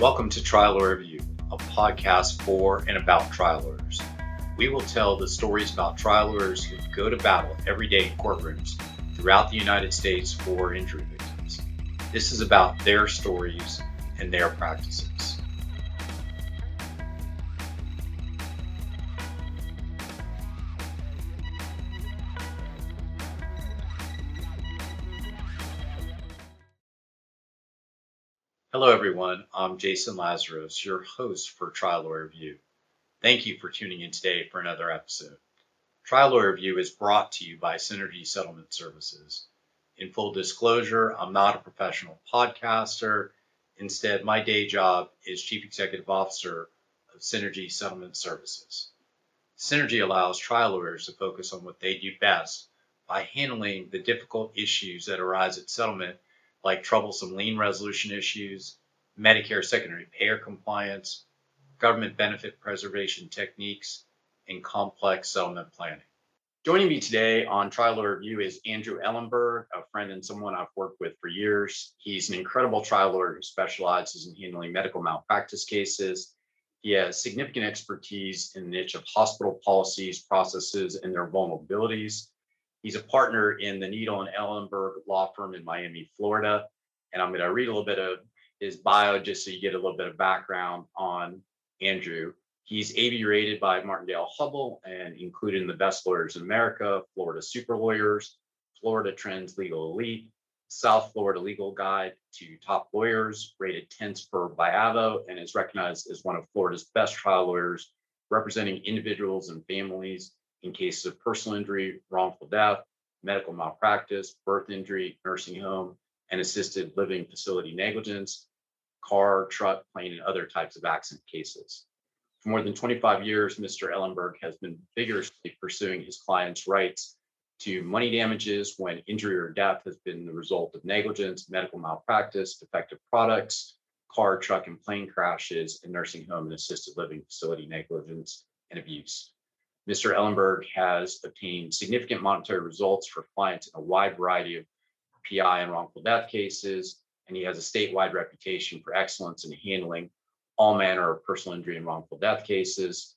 Welcome to Trial Lawyer Review, a podcast for and about trial lawyers. We will tell the stories about trial lawyers who go to battle every day in courtrooms throughout the United States for injury victims. This is about their stories and their practices. Hello everyone, I'm Jason Lazarus, your host for Trial Lawyer Review. Thank you for tuning in today for another episode. Trial Lawyer Review is brought to you by Synergy Settlement Services. In full disclosure, I'm not a professional podcaster. Instead, my day job is Chief Executive Officer of Synergy Settlement Services. Synergy allows trial lawyers to focus on what they do best by handling the difficult issues that arise at settlement, like troublesome lien resolution issues, Medicare Secondary Payer compliance, government benefit preservation techniques, and complex settlement planning. Joining me today on Trial Lawyer Review is Andrew Ellenberg, a friend and someone I've worked with for years. He's an incredible trial lawyer who specializes in handling medical malpractice cases. He has significant expertise in the niche of hospital policies, processes, and their vulnerabilities. He's a partner in the Needle and Ellenberg law firm in Miami, Florida. And I'm going to read a little bit of his bio just so you get a little bit of background on Andrew. He's AB rated by Martindale-Hubbell and included in the Best Lawyers in America, Florida Super Lawyers, Florida Trends Legal Elite, South Florida Legal Guide to Top Lawyers, rated 10th by Avvo, and is recognized as one of Florida's best trial lawyers, representing individuals and families in cases of personal injury, wrongful death, medical malpractice, birth injury, nursing home, and assisted living facility negligence, car, truck, plane, and other types of accident cases. For more than 25 years, Mr. Ellenberg has been vigorously pursuing his clients' rights to money damages when injury or death has been the result of negligence, medical malpractice, defective products, car, truck, and plane crashes, and nursing home and assisted living facility negligence and abuse. Mr. Ellenberg has obtained significant monetary results for clients in a wide variety of PI and wrongful death cases, and he has a statewide reputation for excellence in handling all manner of personal injury and wrongful death cases.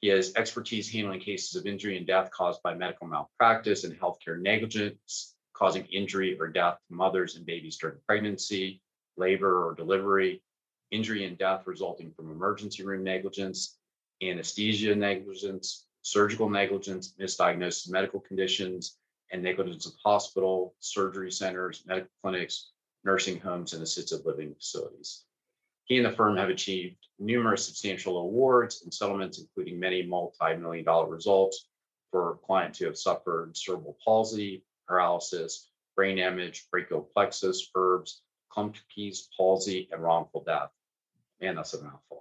He has expertise handling cases of injury and death caused by medical malpractice and healthcare negligence, causing injury or death to mothers and babies during pregnancy, labor or delivery, injury and death resulting from emergency room negligence, anesthesia negligence, surgical negligence, misdiagnosed medical conditions, and negligence of hospital, surgery centers, medical clinics, nursing homes, and assisted living facilities. He and the firm have achieved numerous substantial awards and settlements, including many multi-million-dollar results for clients who have suffered cerebral palsy, paralysis, brain damage, brachial plexus, herbs, Kumpke's palsy, and wrongful death. Man, that's a mouthful.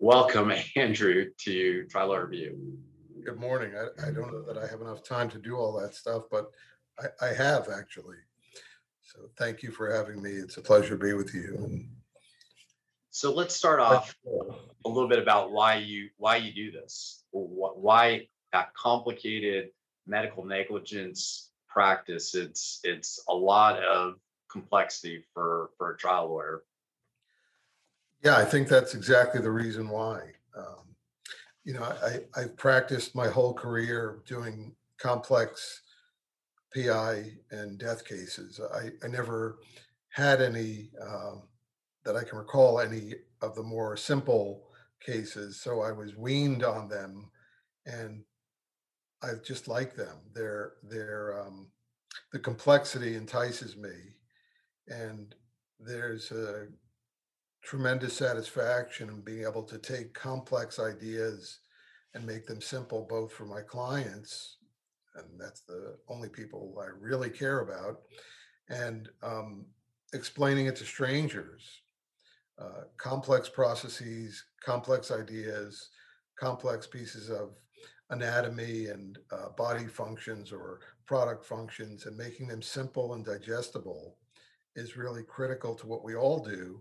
Welcome, Andrew, to Trial Lawyer Review. Good morning. I don't know that I have enough time to do all that stuff, but I have actually. So thank you for having me. It's a pleasure to be with you. So let's start off a little bit about why you do this, why that complicated medical negligence practice. It's a lot of complexity for a trial lawyer. Yeah, I think that's exactly the reason why. I've practiced my whole career doing complex PI and death cases. I never had any that I can recall any of the more simple cases, so I was weaned on them, and I just like them. They're the complexity entices me, and there's a tremendous satisfaction in being able to take complex ideas and make them simple, both for my clients, and that's the only people I really care about, and explaining it to strangers. Complex processes, complex ideas, complex pieces of anatomy and body functions or product functions, and making them simple and digestible is really critical to what we all do.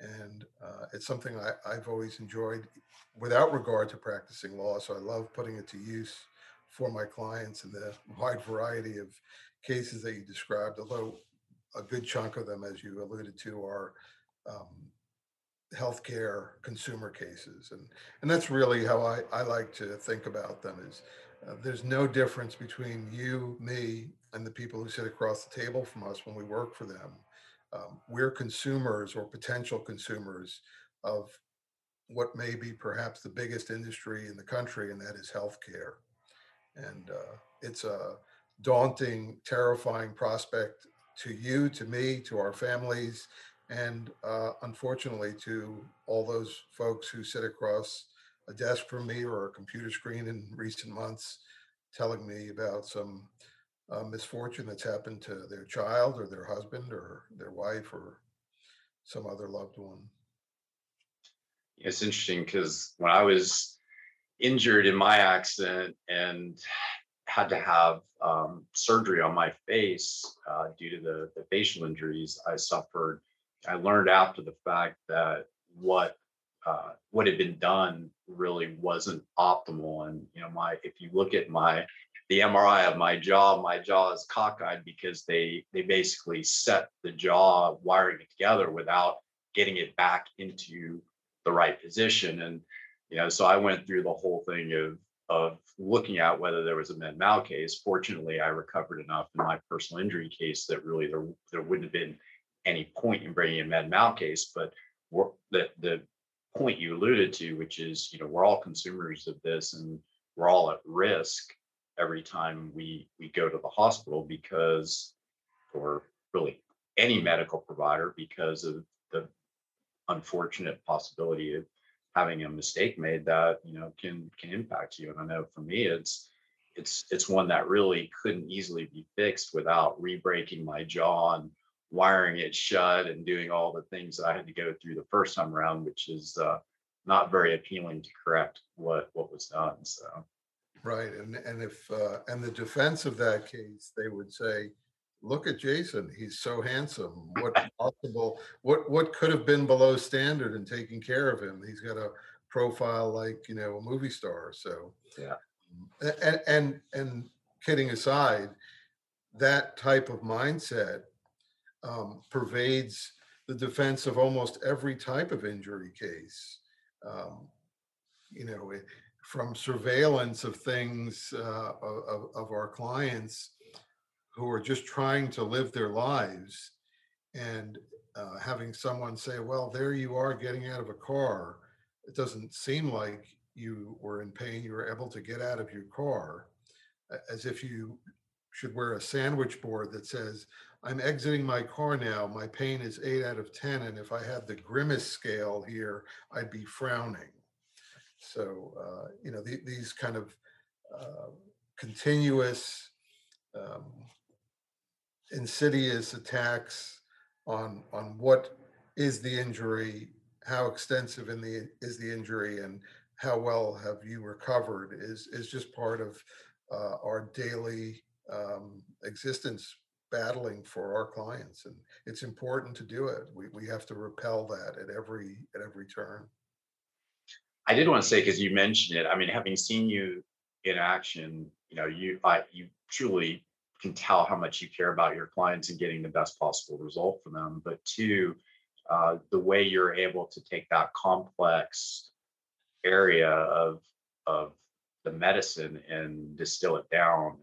And it's something I've always enjoyed without regard to practicing law. So I love putting it to use for my clients in the wide variety of cases that you described, although a good chunk of them, as you alluded to, are healthcare consumer cases. And that's really how I like to think about them is there's no difference between you, me, and the people who sit across the table from us when we work for them. We're consumers or potential consumers of what may be perhaps the biggest industry in the country, and that is healthcare. And it's a daunting, terrifying prospect to you, to me, to our families, and unfortunately to all those folks who sit across a desk from me or a computer screen in recent months telling me about some misfortune that's happened to their child or their husband or their wife or some other loved one. It's interesting because when I was injured in my accident and had to have surgery on my face due to the facial injuries I suffered, I learned after the fact that what had been done really wasn't optimal. And you know, if you look at the MRI of my jaw is cockeyed because they basically set the jaw, wiring it together without getting it back into the right position. And you know, so I went through the whole thing of looking at whether there was a med mal case. Fortunately, I recovered enough in my personal injury case that really there wouldn't have been any point in bringing a med mal case. But the point you alluded to, which is, you know, we're all consumers of this and we're all at risk every time we go to the hospital or really any medical provider because of the unfortunate possibility of having a mistake made that, you know, can impact you. And I know for me, it's one that really couldn't easily be fixed without re-breaking my jaw and wiring it shut and doing all the things that I had to go through the first time around, which is not very appealing to correct what was done. So. Right, and if and the defense of that case, they would say, "Look at Jason; he's so handsome. What possible? What could have been below standard in taking care of him? He's got a profile like, you know, a movie star." So yeah, and kidding aside, that type of mindset pervades the defense of almost every type of injury case. You know, from surveillance of things of our clients who are just trying to live their lives, and having someone say, well, there you are getting out of a car. It doesn't seem like you were in pain. You were able to get out of your car, as if you should wear a sandwich board that says, I'm exiting my car now. My pain is 8 out of 10. And if I had the grimace scale here, I'd be frowning. So, you know, these kind of continuous, insidious attacks on what is the injury, how extensive is the injury, and how well have you recovered is just part of our daily existence battling for our clients. And it's important to do it. We have to repel that at every turn. I did want to say, because you mentioned it, I mean, having seen you in action, you know, you truly can tell how much you care about your clients and getting the best possible result for them. But two, the way you're able to take that complex area of the medicine and distill it down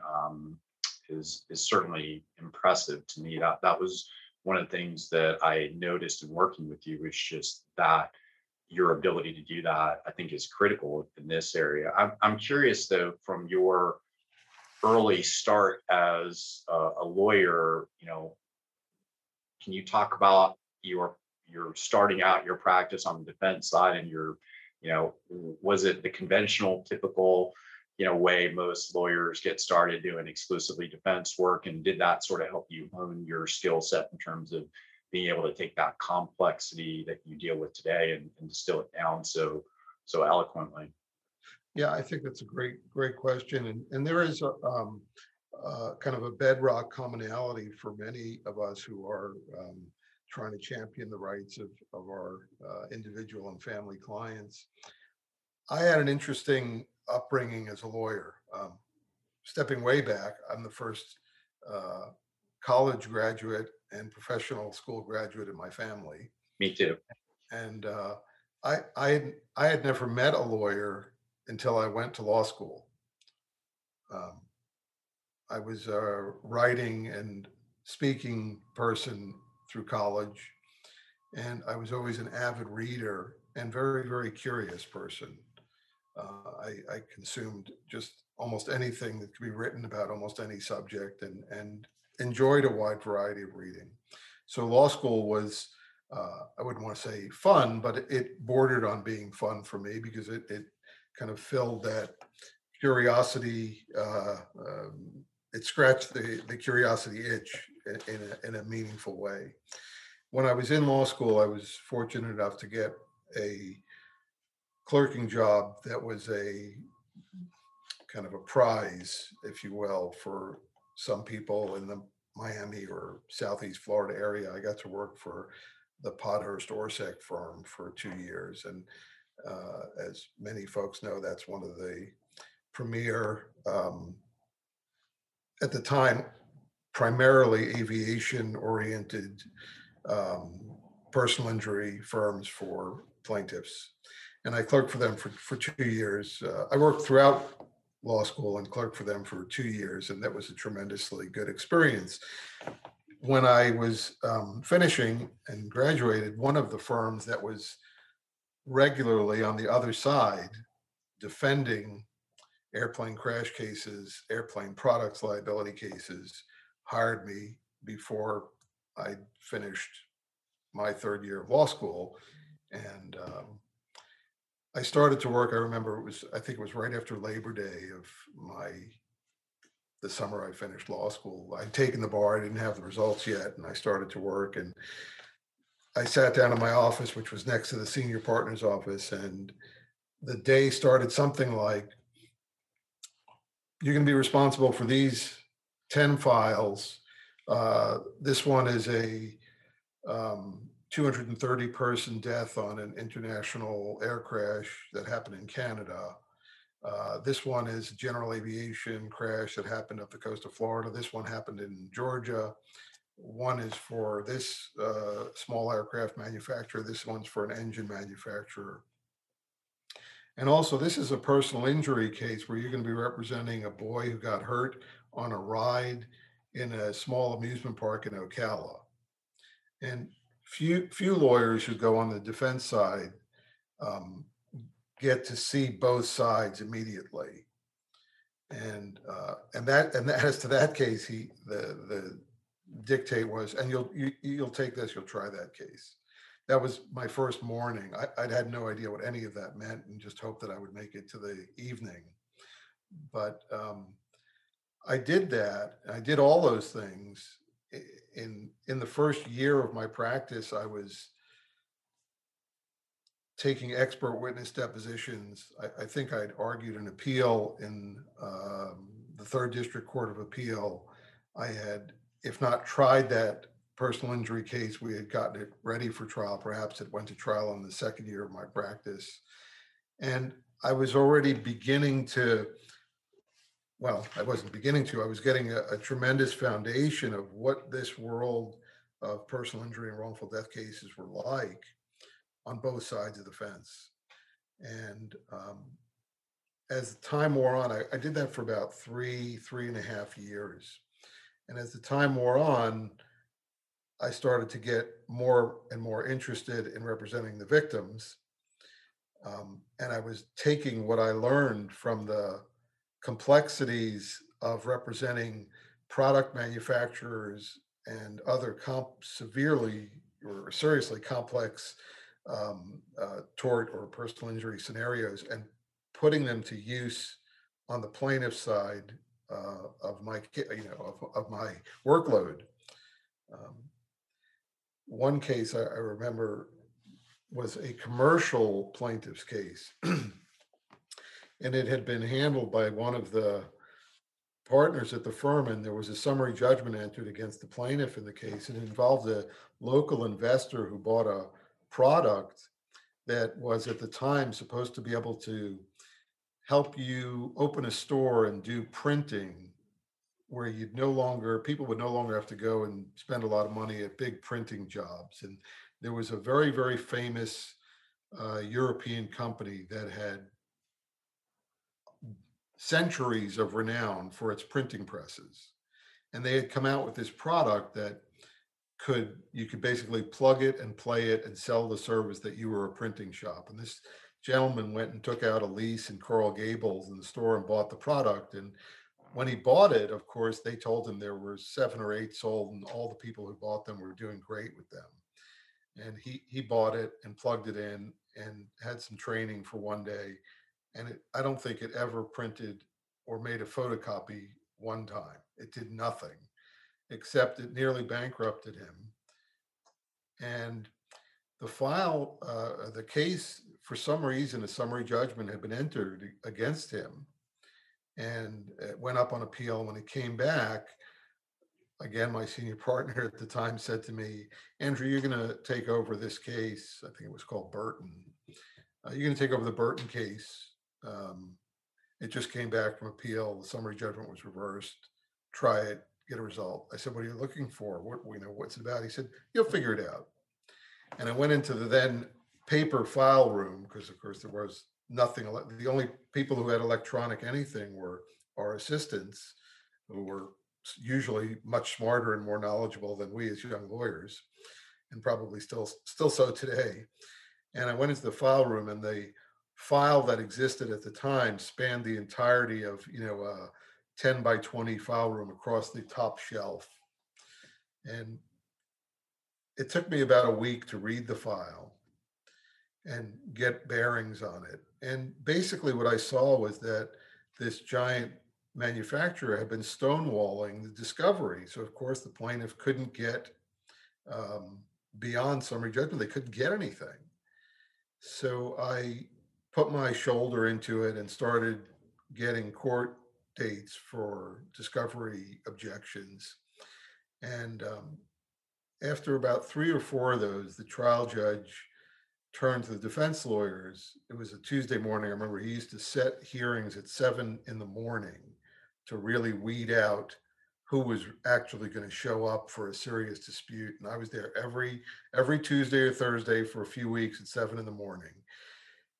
is certainly impressive to me. That was one of the things that I noticed in working with you, was just that. Your ability to do that, I think, is critical in this area. I'm curious, though, from your early start as a lawyer, you know, can you talk about your starting out your practice on the defense side and your, you know, was it the conventional, typical, you know, way most lawyers get started doing exclusively defense work, and did that sort of help you hone your skill set in terms of being able to take that complexity that you deal with today and distill it down so eloquently? Yeah, I think that's a great question. And there is a kind of a bedrock commonality for many of us who are trying to champion the rights of our individual and family clients. I had an interesting upbringing as a lawyer. Stepping way back, I'm the first college graduate and professional school graduate in my family. Me too. And I had never met a lawyer until I went to law school. I was a writing and speaking person through college, and I was always an avid reader and very, very curious person. I consumed just almost anything that could be written about almost any subject, and enjoyed a wide variety of reading. So law school was, I wouldn't want to say fun, but it bordered on being fun for me, because it kind of filled that curiosity. It scratched the curiosity itch in a meaningful way. When I was in law school, I was fortunate enough to get a clerking job that was a kind of a prize, if you will, for some people in the Miami or Southeast Florida area. I got to work for the Podhurst Orsec firm for 2 years. And as many folks know, that's one of the premier, at the time, primarily aviation-oriented personal injury firms for plaintiffs. And I clerked for them for 2 years. I worked throughout law school and clerked for them for 2 years, and that was a tremendously good experience. When I was finishing and graduated, one of the firms that was regularly on the other side defending airplane crash cases, airplane products liability cases, hired me before I finished my third year of law school. And I started to work, I remember I think it was right after Labor Day of the summer I finished law school. I'd taken the bar, I didn't have the results yet, and I started to work. And I sat down in my office, which was next to the senior partner's office, and the day started something like, you're going to be responsible for these 10 files. This one is a 230-person death on an international air crash that happened in Canada. This one is a general aviation crash that happened up the coast of Florida. This one happened in Georgia. One is for this small aircraft manufacturer. This one's for an engine manufacturer. And also, this is a personal injury case where you're going to be representing a boy who got hurt on a ride in a small amusement park in Ocala. And few lawyers who go on the defense side get to see both sides immediately. And as to that case, the dictate was, and you'll take this, you'll try that case. That was my first morning. I'd had no idea what any of that meant, and just hoped that I would make it to the evening. But I did that. I did all those things. In the first year of my practice, I was taking expert witness depositions. I think I'd argued an appeal in the Third District Court of Appeal. I had, if not tried that personal injury case, we had gotten it ready for trial. Perhaps it went to trial in the second year of my practice. And I was already beginning to, well, I wasn't beginning to, I was getting a tremendous foundation of what this world of personal injury and wrongful death cases were like on both sides of the fence. And as time wore on, I did that for about three and a half years. And as the time wore on, I started to get more and more interested in representing the victims. And I was taking what I learned from the complexities of representing product manufacturers and other severely or seriously complex tort or personal injury scenarios, and putting them to use on the plaintiff's side of my workload. One case I remember was a commercial plaintiff's case. And it had been handled by one of the partners at the firm, and there was a summary judgment entered against the plaintiff in the case. It involved a local investor who bought a product that was at the time supposed to be able to help you open a store and do printing, where people would no longer have to go and spend a lot of money at big printing jobs. And there was a very, very famous European company that had centuries of renown for its printing presses. And they had come out with this product that you could basically plug it and play it and sell the service that you were a printing shop. And this gentleman went and took out a lease in Coral Gables in the store and bought the product. And when he bought it, of course, they told him there were 7 or 8 sold, and all the people who bought them were doing great with them. And he bought it and plugged it in and had some training for one day. And I don't think it ever printed or made a photocopy one time. It did nothing, except it nearly bankrupted him. And the file, the case, for some reason, a summary judgment had been entered against him. And it went up on appeal. When it came back, again, my senior partner at the time said to me, Andrew, you're going to take over this case. I think it was called Burton. You're going to take over the Burton case. It just came back from appeal. The summary judgment was reversed. Try it, get a result. I said, what are you looking for? What's it about? He said, you'll figure it out. And I went into the then paper file room, because of course there was nothing. The only people who had electronic anything were our assistants, who were usually much smarter and more knowledgeable than we as young lawyers, and probably still so today. And I went into the file room, and the file that existed at the time spanned the entirety of, a 10 by 20 file room across the top shelf. And it took me about a week to read the file and get bearings on it. And basically what I saw was that this giant manufacturer had been stonewalling the discovery. So of course the plaintiff couldn't get beyond summary judgment. They couldn't get anything. So I put my shoulder into it and started getting court dates for discovery objections. And after about 3 or 4 of those, the trial judge turned to the defense lawyers. It was a Tuesday morning. I remember he used to set hearings at 7 a.m. to really weed out who was actually going to show up for a serious dispute. And I was there every Tuesday or Thursday for a few weeks at 7 a.m.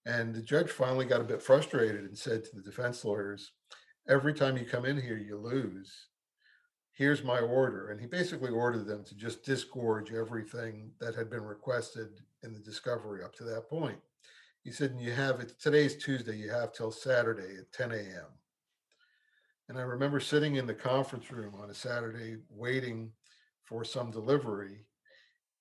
And the judge finally got a bit frustrated and said to the defense lawyers, every time you come in here, you lose. Here's my order. And he basically ordered them to just disgorge everything that had been requested in the discovery up to that point. He said, and you have it, today's Tuesday, you have till Saturday at 10 a.m. And I remember sitting in the conference room on a Saturday waiting for some delivery.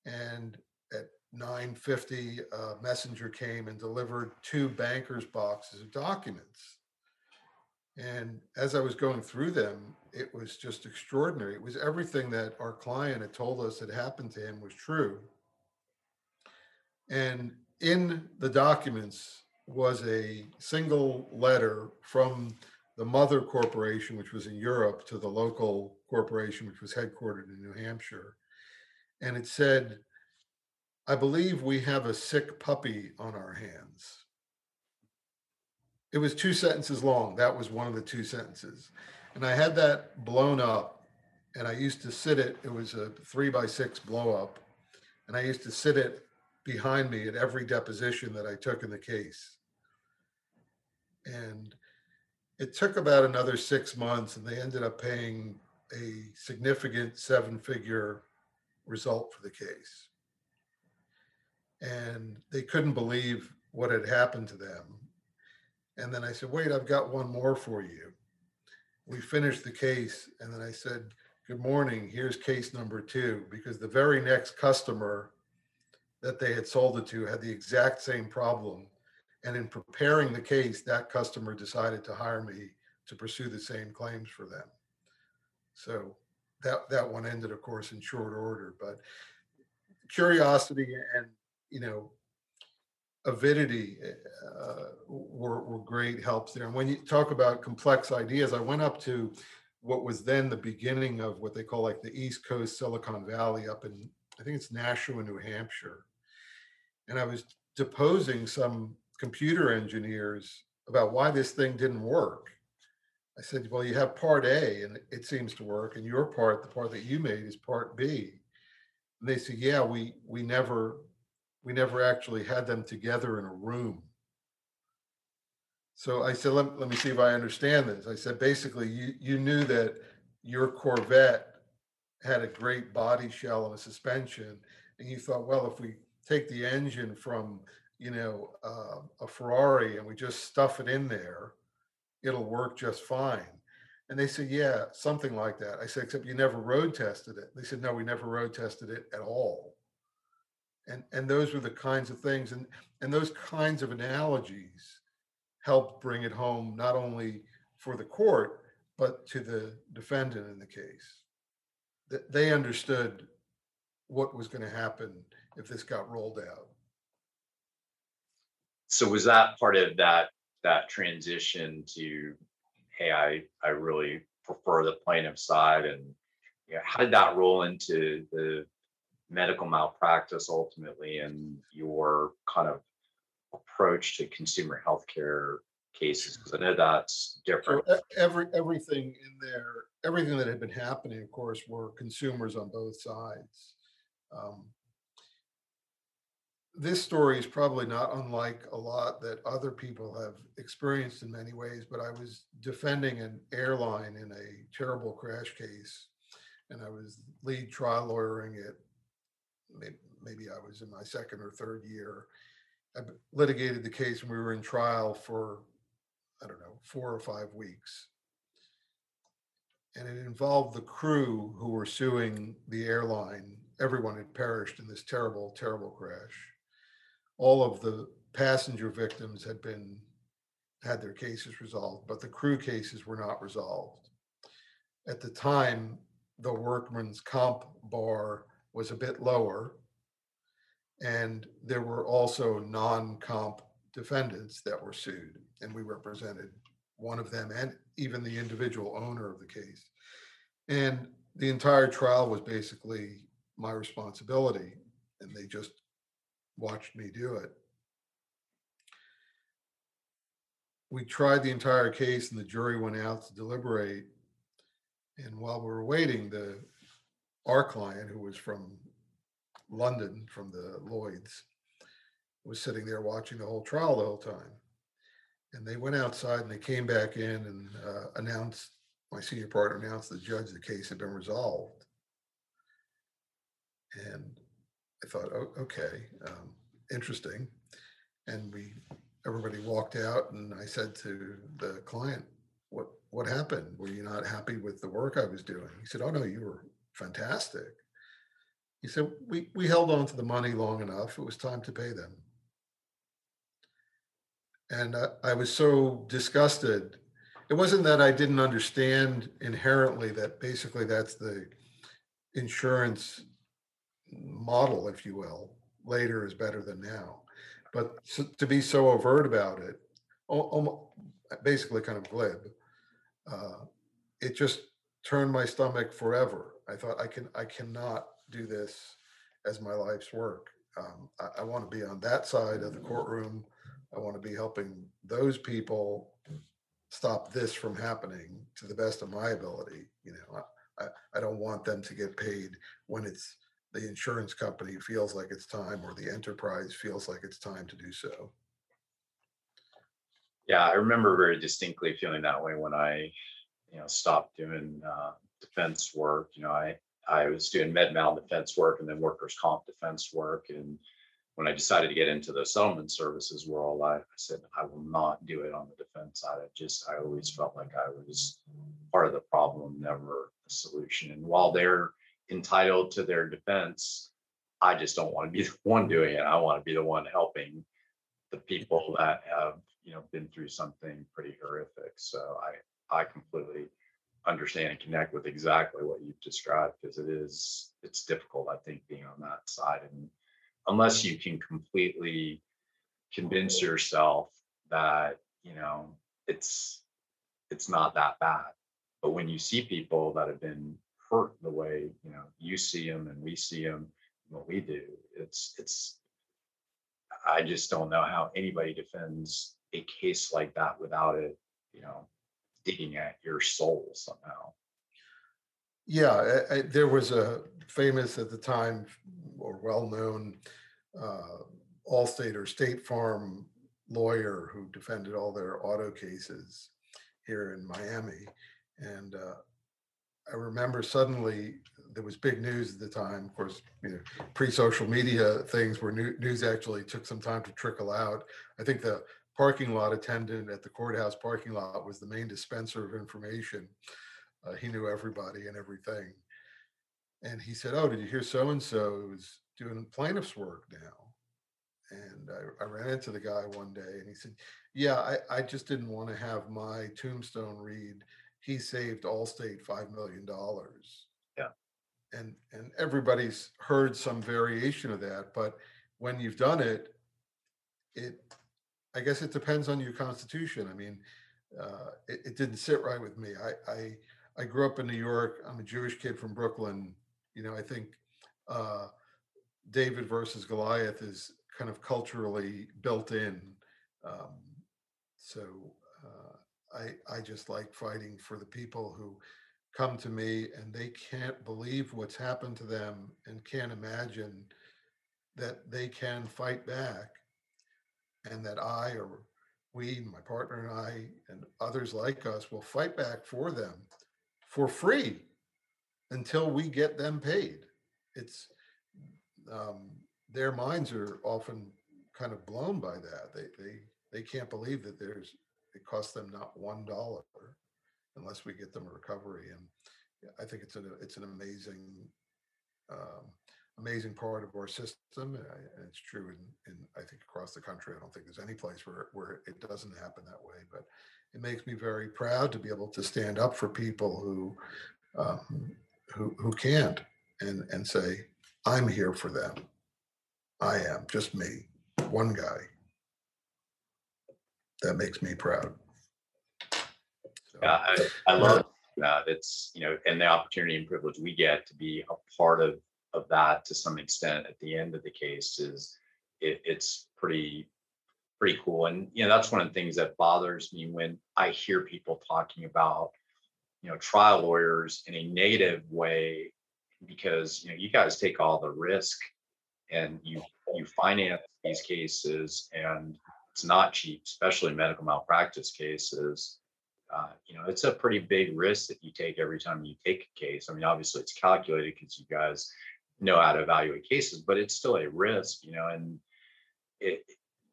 And at 9:50, a messenger came and delivered 2 bankers' boxes of documents. And as I was going through them, it was just extraordinary. It was everything that our client had told us had happened to him was true. And in the documents was a single letter from the mother corporation, which was in Europe, to the local corporation, which was headquartered in New Hampshire. And it said, I believe we have a sick puppy on our hands. It was 2 sentences long. That was one of the 2 sentences. And I had that blown up, and I used to sit it. It was a 3x6 blow up. And I used to sit it behind me at every deposition that I took in the case. And it took about another 6 months, and they ended up paying a significant 7-figure result for the case. And they couldn't believe what had happened to them. And then I said, wait, I've got one more for you. We finished the case. And then I said, good morning, here's case number 2, because the very next customer that they had sold it to had the exact same problem. And in preparing the case, that customer decided to hire me to pursue the same claims for them. So that one ended, of course, in short order. But curiosity and, avidity were great helps there. And when you talk about complex ideas, I went up to what was then the beginning of what they call like the East Coast Silicon Valley up in, I think it's Nashua, New Hampshire. And I was deposing some computer engineers about why this thing didn't work. I said, well, you have part A and it seems to work, and your part, the part that you made, is part B. And they said, yeah, we never we never actually had them together in a room. So I said, let me see if I understand this. I said, basically, you knew that your Corvette had a great body shell and a suspension, and you thought, well, if we take the engine from, a Ferrari and we just stuff it in there, it'll work just fine. And they said, yeah, something like that. I said, except you never road tested it. They said, no, we never road tested it at all. And those were the kinds of things, and those kinds of analogies helped bring it home, not only for the court, but to the defendant in the case. They understood what was going to happen if this got rolled out. So was that part of that transition to, hey, I really prefer the plaintiff side, and how did that roll into the medical malpractice ultimately, and your kind of approach to consumer healthcare cases? Because I know that's different. So everything in there, everything that had been happening, of course, were consumers on both sides. This story is probably not unlike a lot that other people have experienced in many ways, but I was defending an airline in a terrible crash case, and I was lead trial lawyering it. Maybe I was in my second or third year. I litigated the case, and we were in trial for, 4 or 5 weeks. And it involved the crew who were suing the airline. Everyone had perished in this terrible, terrible crash. All of the passenger victims had their cases resolved, but the crew cases were not resolved. At the time, the workman's comp bar was a bit lower, and there were also non-comp defendants that were sued, and we represented one of them and even the individual owner of the case. And the entire trial was basically my responsibility, and they just watched me do it. We tried the entire case, and the jury went out to deliberate, and while we were waiting, our client, who was from London, from the Lloyds, was sitting there watching the whole trial the whole time. And they went outside and they came back in and my senior partner announced to the judge the case had been resolved. And I thought, interesting. And everybody walked out, and I said to the client, what happened? Were you not happy with the work I was doing? He said, oh no, you were fantastic. He said, we held on to the money long enough. It was time to pay them. And I was so disgusted. It wasn't that I didn't understand inherently that basically that's the insurance model, if you will. Later is better than now. But to be so overt about it, basically kind of glib, it just turned my stomach forever. I thought, I cannot do this as my life's work. I want to be on that side of the courtroom. I want to be helping those people stop this from happening to the best of my ability. I don't want them to get paid when it's the insurance company feels like it's time, or the enterprise feels like it's time to do so. Yeah, I remember very distinctly feeling that way when I, stopped doing defense work. I was doing med mal defense work and then workers' comp defense work. And when I decided to get into the settlement services world, I said, I will not do it on the defense side. I always felt like I was part of the problem, never the solution. And while they're entitled to their defense, I just don't want to be the one doing it. I want to be the one helping the people that have, been through something pretty horrific. So I completely understand and connect with exactly what you've described, because it's difficult, I think, being on that side. And unless you can completely convince yourself that, it's not that bad. But when you see people that have been hurt the way, you see them and we see them, what we do, I just don't know how anybody defends a case like that without it, digging at your soul somehow. Yeah, there was a famous at the time or well-known Allstate or State Farm lawyer who defended all their auto cases here in Miami. And I remember suddenly there was big news at the time. Of course, you know, pre-social media things where news actually took some time to trickle out. I think the parking lot attendant at the courthouse parking lot was the main dispenser of information. He knew everybody and everything. And he said, "Oh, did you hear so-and-so is doing plaintiff's work now?" And I ran into the guy one day and he said, "Yeah, I just didn't want to have my tombstone read, 'He saved Allstate $5 million. Yeah. And everybody's heard some variation of that, but when you've done it, I guess it depends on your constitution. I mean, it didn't sit right with me. I grew up in New York. I'm a Jewish kid from Brooklyn. You know, I think David versus Goliath is kind of culturally built in. I just like fighting for the people who come to me and they can't believe what's happened to them and can't imagine that they can fight back, and that I, or we, my partner and I, and others like us will fight back for them for free until we get them paid." It's their minds are often kind of blown by that. They can't believe that it costs them not $1 unless we get them a recovery. And I think it's an amazing amazing part of our system, and it's true in I think across the country. I don't think there's any place where it doesn't happen that way. But it makes me very proud to be able to stand up for people who can't, and say, "I'm here for them. I am just me, one guy." That makes me proud. So. Yeah, I love that. It's, you know, and the opportunity and privilege we get to be a part of that to some extent at the end of the case is it's pretty cool. And, you know, that's one of the things that bothers me when I hear people talking about, you know, trial lawyers in a negative way, because, you know, you guys take all the risk and you finance these cases, and it's not cheap, especially medical malpractice cases. You know, it's a pretty big risk that you take every time you take a case. I mean, obviously it's calculated because you guys know how to evaluate cases, but it's still a risk, you know, and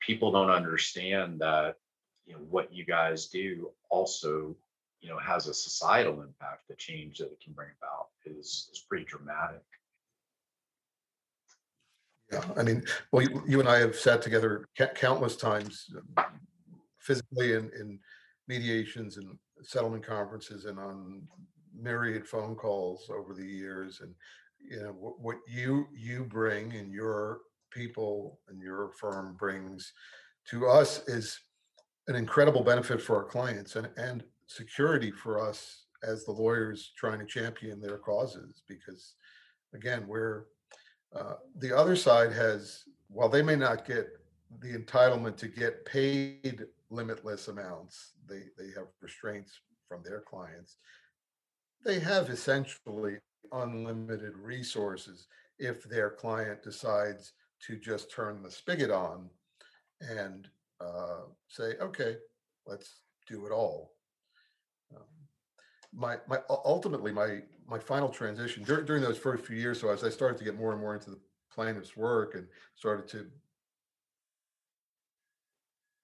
people don't understand that, you know, what you guys do also, you know, has a societal impact. The change that it can bring about is pretty dramatic. Yeah, I mean, well, you and I have sat together countless times physically in mediations and settlement conferences and on myriad phone calls over the years. And, you know, what you bring and your people and your firm brings to us is an incredible benefit for our clients and security for us as the lawyers trying to champion their causes. Because, again, the other side has, while they may not get the entitlement to get paid limitless amounts, they have restraints from their clients. They have essentially unlimited resources if their client decides to just turn the spigot on and say, "Okay, let's do it all." My final transition during those first few years. So as I started to get more and more into the plaintiff's work and started to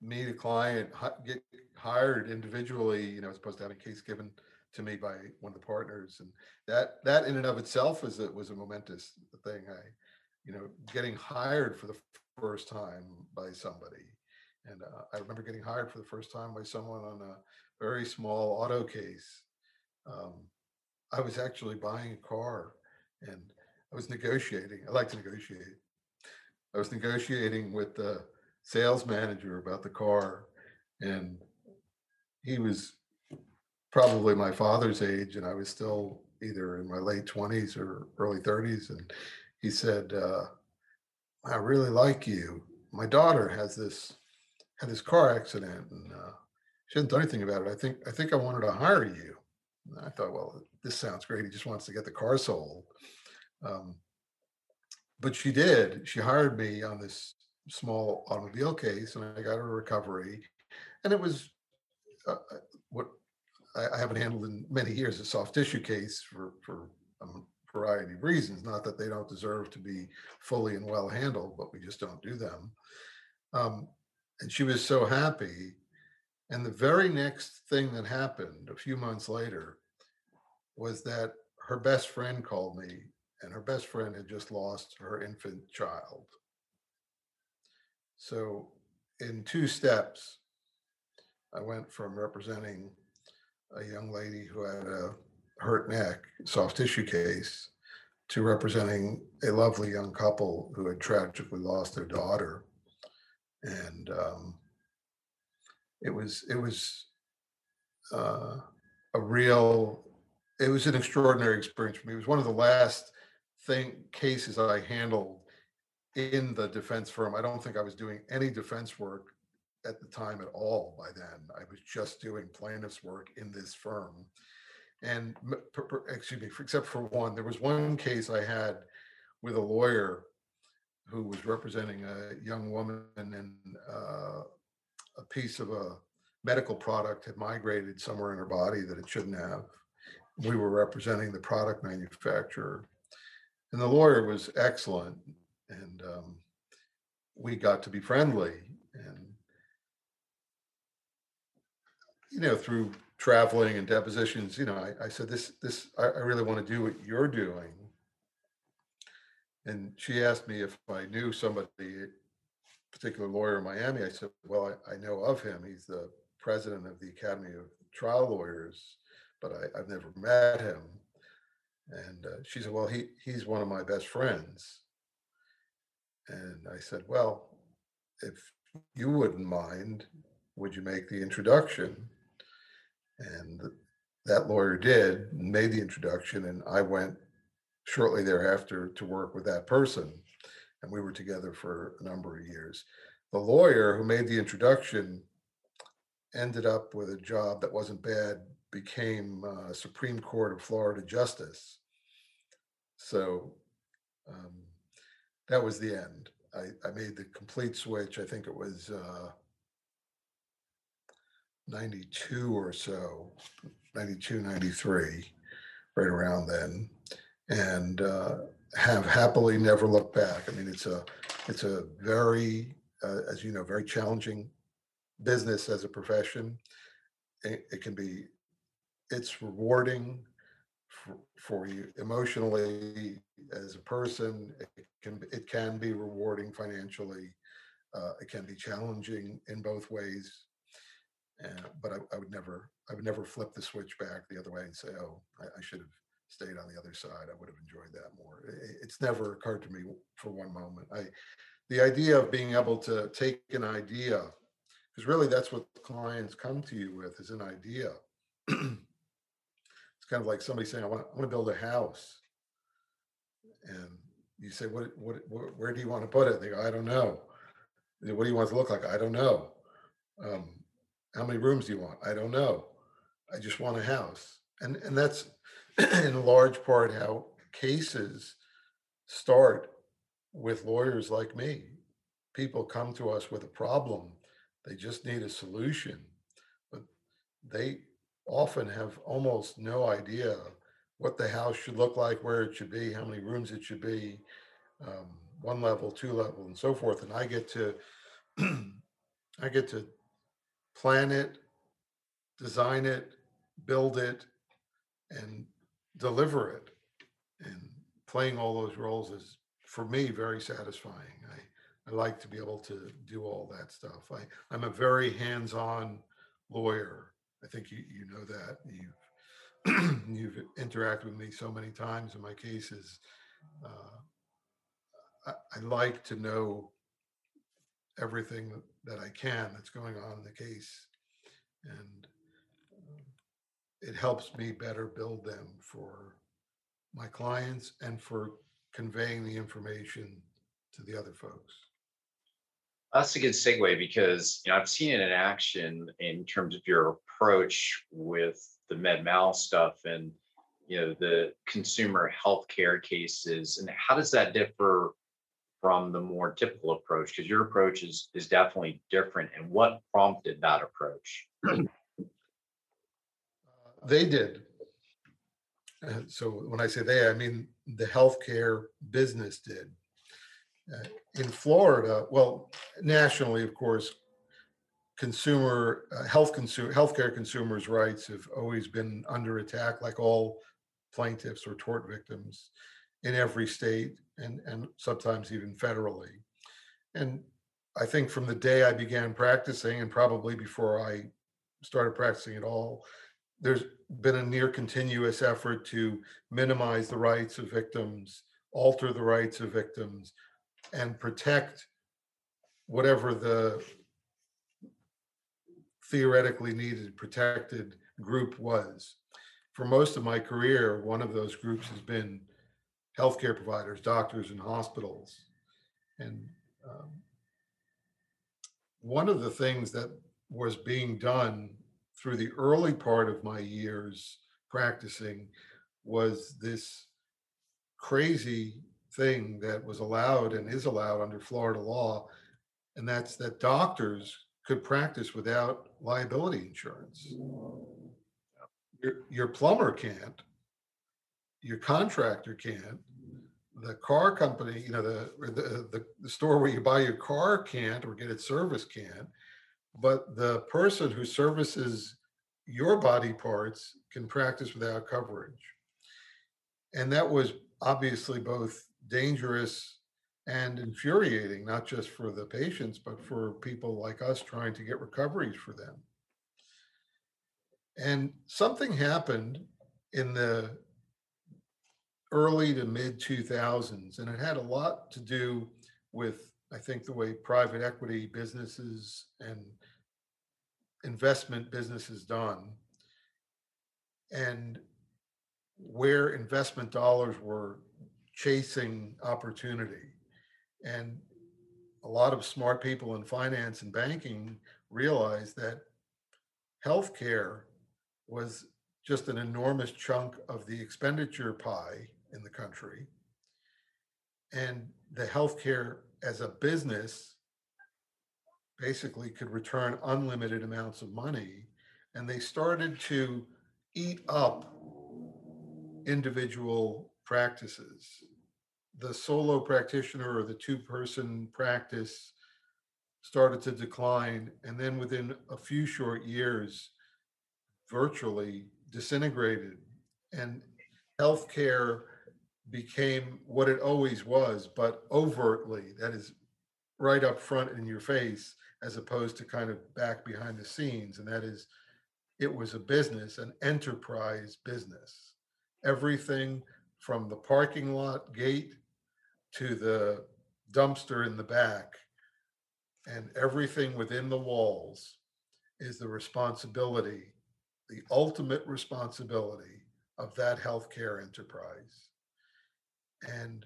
meet a client, get hired individually, you know, as opposed to having a case given to me by one of the partners, and that in and of itself was a momentous thing. Getting hired for the first time by somebody, and I remember getting hired for the first time by someone on a very small auto case. I was actually buying a car, and I was negotiating. I like to negotiate. I was negotiating with the sales manager about the car, and he was probably my father's age, and I was still either in my late 20s or early 30s. And he said, "I really like you. My daughter had this car accident, and she hasn't done anything about it. I think I wanted to hire you." And I thought, well, this sounds great. He just wants to get the car sold. But she did. She hired me on this small automobile case, and I got her recovery. And it was what I haven't handled in many years, a soft tissue case for a variety of reasons. Not that they don't deserve to be fully and well handled, but we just don't do them. And she was so happy. And the very next thing that happened a few months later was that her best friend called me, and her best friend had just lost her infant child. So in two steps, I went from representing a young lady who had a hurt neck, soft tissue case, to representing a lovely young couple who had tragically lost their daughter. And it was an extraordinary experience for me. It was one of the last cases I handled in the defense firm. I don't think I was doing any defense work at the time at all by then. I was just doing plaintiff's work in this firm. And excuse me, except for one, there was one case I had with a lawyer who was representing a young woman, and a piece of a medical product had migrated somewhere in her body that it shouldn't have. We were representing the product manufacturer, and the lawyer was excellent, and we got to be friendly. And you know, through traveling and depositions, you know, I said, I really want to do what you're doing. And she asked me if I knew somebody, a particular lawyer in Miami. I said, well, I know of him. He's the president of the Academy of Trial Lawyers, but I've never met him. And she said, well, he's one of my best friends. And I said, well, if you wouldn't mind, would you make the introduction? And that lawyer did, made the introduction, and I went shortly thereafter to work with that person. And we were together for a number of years. The lawyer who made the introduction ended up with a job that wasn't bad, became Supreme Court of Florida Justice. So that was the end. I made the complete switch. I think it was 92 or so, 92, 93, right around then, and have happily never looked back. I mean, it's a very, as you know, very challenging business as a profession. It can be, it's rewarding for you emotionally as a person. It can be rewarding financially. It can be challenging in both ways. But I would never flip the switch back the other way and say, oh, I should have stayed on the other side. I would have enjoyed that more. It's never occurred to me for one moment. The idea of being able to take an idea, because really that's what clients come to you with, is an idea. It's kind of like somebody saying, I want to build a house. And you say, where do you want to put it? They go, I don't know. What do you want it to look like? I don't know. How many rooms do you want? I don't know. I just want a house. And that's in large part how cases start with lawyers like me. People come to us with a problem. They just need a solution, but they often have almost no idea what the house should look like, where it should be, how many rooms it should be, one level, two level, and so forth. And I get to, plan it, design it, build it, and deliver it. And playing all those roles is, for me, very satisfying. I like to be able to do all that stuff. I'm a very hands-on lawyer. I think you know that. You've interacted with me so many times in my cases. I like to know everything that I can that's going on in the case, and it helps me better build them for my clients and for conveying the information to the other folks. That's a good segue, because you know, I've seen it in action in terms of your approach with the Med-Mal stuff and you know the consumer healthcare cases. And how does that differ from the more typical approach? Because your approach is definitely different. And what prompted that approach? They did. So when I say they, I mean the healthcare business did. In Florida, well, nationally, of course, healthcare consumers' rights have always been under attack, like all plaintiffs or tort victims in every state and sometimes even federally. And I think from the day I began practicing, and probably before I started practicing at all, there's been a near continuous effort to minimize the rights of victims, alter the rights of victims, and protect whatever the theoretically needed protected group was. For most of my career, one of those groups has been healthcare providers, doctors and hospitals. And one of the things that was being done through the early part of my years practicing was this crazy thing that was allowed and is allowed under Florida law, and that's that doctors could practice without liability insurance. Your plumber can't, your contractor can't, the car company, you know, the store where you buy your car can't or get it serviced can't, but the person who services your body parts can practice without coverage. And that was obviously both dangerous and infuriating, not just for the patients, but for people like us trying to get recoveries for them. And something happened in the early to mid 2000s, and it had a lot to do with, I think, the way private equity businesses and investment businesses done, and where investment dollars were chasing opportunity. And a lot of smart people in finance and banking realized that healthcare was just an enormous chunk of the expenditure pie in the country. And the healthcare as a business basically could return unlimited amounts of money. And they started to eat up individual practices. The solo practitioner or the two-person practice started to decline, and then within a few short years, virtually disintegrated. And healthcare became what it always was, but overtly, that is right up front in your face, as opposed to kind of back behind the scenes. And that is, it was a business, an enterprise business. Everything from the parking lot gate to the dumpster in the back, and everything within the walls is the responsibility, the ultimate responsibility of that healthcare enterprise. And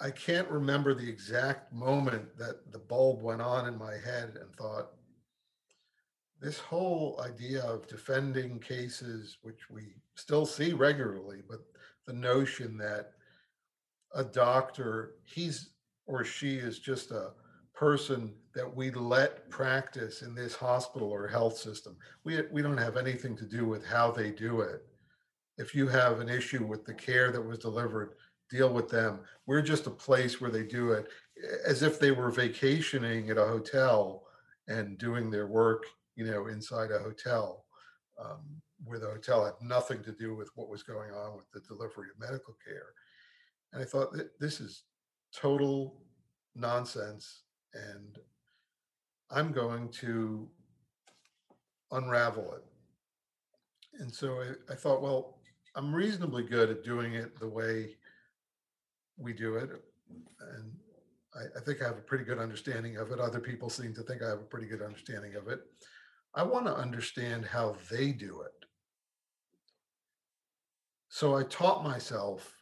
I can't remember the exact moment that the bulb went on in my head and thought, this whole idea of defending cases, which we still see regularly, but the notion that a doctor, he's or she is just a person that we let practice in this hospital or health system. We don't have anything to do with how they do it. If you have an issue with the care that was delivered, deal with them. We're just a place where they do it, as if they were vacationing at a hotel and doing their work, you know, inside a hotel, where the hotel had nothing to do with what was going on with the delivery of medical care. And I thought, this is total nonsense, and I'm going to unravel it. And so I thought, well, I'm reasonably good at doing it the way we do it. And I think I have a pretty good understanding of it. Other people seem to think I have a pretty good understanding of it. I want to understand how they do it. So I taught myself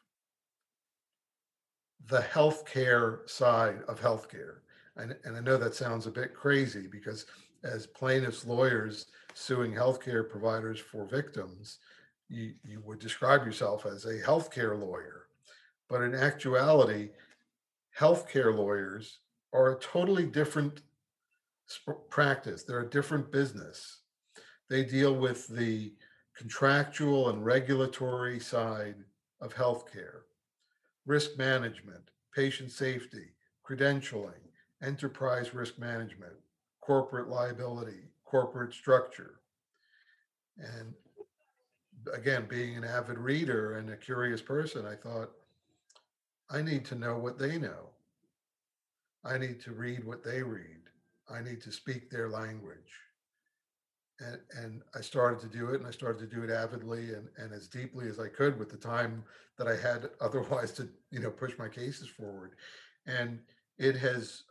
the healthcare side of healthcare. And I know that sounds a bit crazy, because as plaintiffs' lawyers suing healthcare providers for victims, you would describe yourself as a healthcare lawyer. But in actuality, healthcare lawyers are a totally different practice. They're a different business. They deal with the contractual and regulatory side of healthcare, risk management, patient safety, credentialing, enterprise risk management, corporate liability, corporate structure. And again, being an avid reader and a curious person, I thought, I need to know what they know. I need to read what they read. I need to speak their language. And I started to do it, and I started to do it avidly and as deeply as I could with the time that I had otherwise to, you know, push my cases forward. And it has,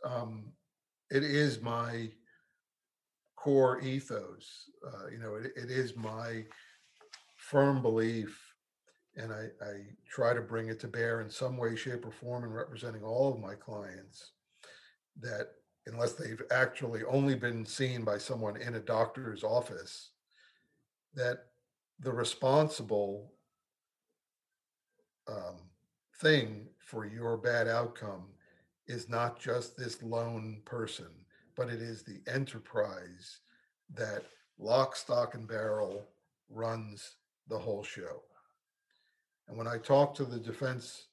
it is my core ethos. You know, it is my firm belief, and I try to bring it to bear in some way, shape, or form in representing all of my clients, that unless they've actually only been seen by someone in a doctor's office, that the responsible thing for your bad outcome is not just this lone person, but it is the enterprise that lock, stock, and barrel runs the whole show. And when I talk to the defense,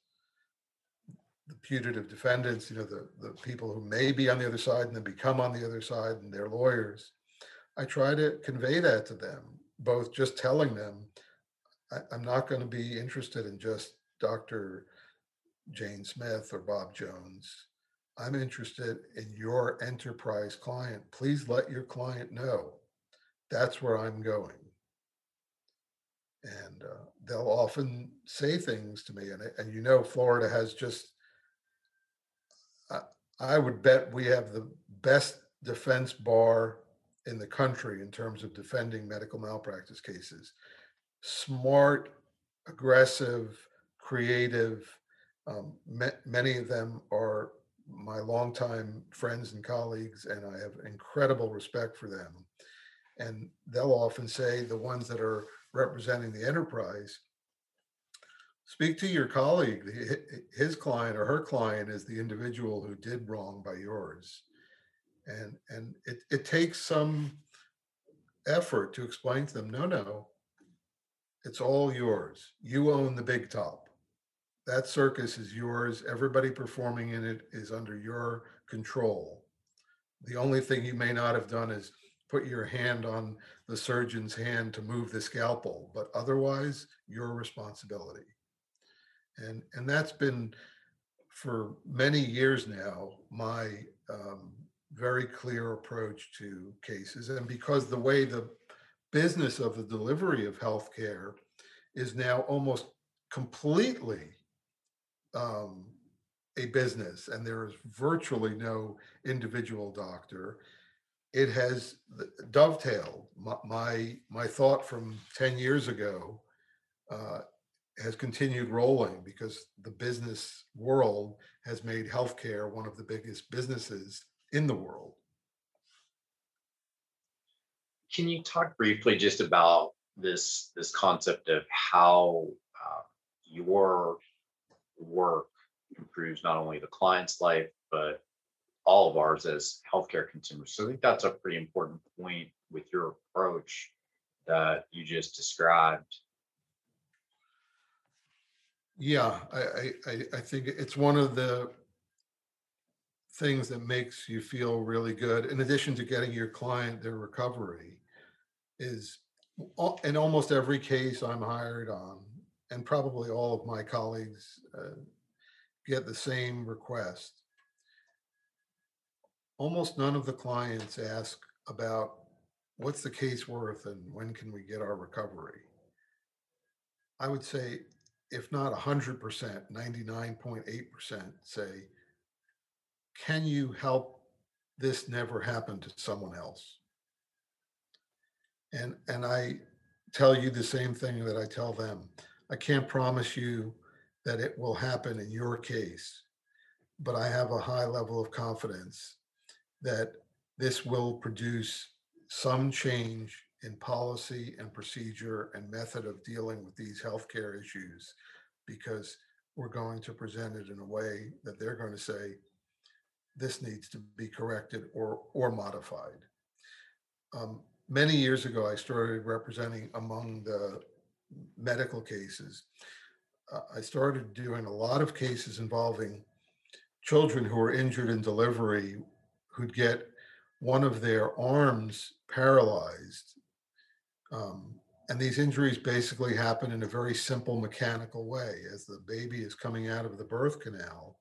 the putative defendants, you know, the people who may be on the other side and then become on the other side and their lawyers, I try to convey that to them, both just telling them, I'm not going to be interested in just Dr. Jane Smith or Bob Jones. I'm interested in your enterprise client. Please let your client know that's where I'm going. And they'll often say things to me. And you know, Florida has just, I would bet we have the best defense bar in the country in terms of defending medical malpractice cases. Smart, aggressive, creative. Many of them are my longtime friends and colleagues, and I have incredible respect for them. And they'll often say, the ones that are representing the enterprise, speak to your colleague. His client or her client is the individual who did wrong by yours. And it takes some effort to explain to them, no, it's all yours. You own the big top. That circus is yours. Everybody performing in it is under your control. The only thing you may not have done is put your hand on the surgeon's hand to move the scalpel, but otherwise your responsibility. And that's been for many years now, my very clear approach to cases. And because the way the business of the delivery of healthcare is now almost completely a business, and there is virtually no individual doctor, it has dovetailed. My thought from 10 years ago has continued rolling, because the business world has made healthcare one of the biggest businesses in the world. Can you talk briefly just about this concept of how your work improves not only the client's life, but all of ours as healthcare consumers? So I think that's a pretty important point with your approach that you just described. Yeah, I think it's one of the things that makes you feel really good, in addition to getting your client their recovery, is in almost every case I'm hired on, and probably all of my colleagues get the same request. Almost none of the clients ask about what's the case worth and when can we get our recovery. I would say, if not 100%, 99.8% say, can you help this never happen to someone else? And I tell you the same thing that I tell them. I can't promise you that it will happen in your case, but I have a high level of confidence that this will produce some change in policy and procedure and method of dealing with these healthcare issues, because we're going to present it in a way that they're going to say, this needs to be corrected or modified. Many years ago, I started representing among the medical cases. I started doing a lot of cases involving children who were injured in delivery, who'd get one of their arms paralyzed. And these injuries basically happen in a very simple mechanical way. As the baby is coming out of the birth canal,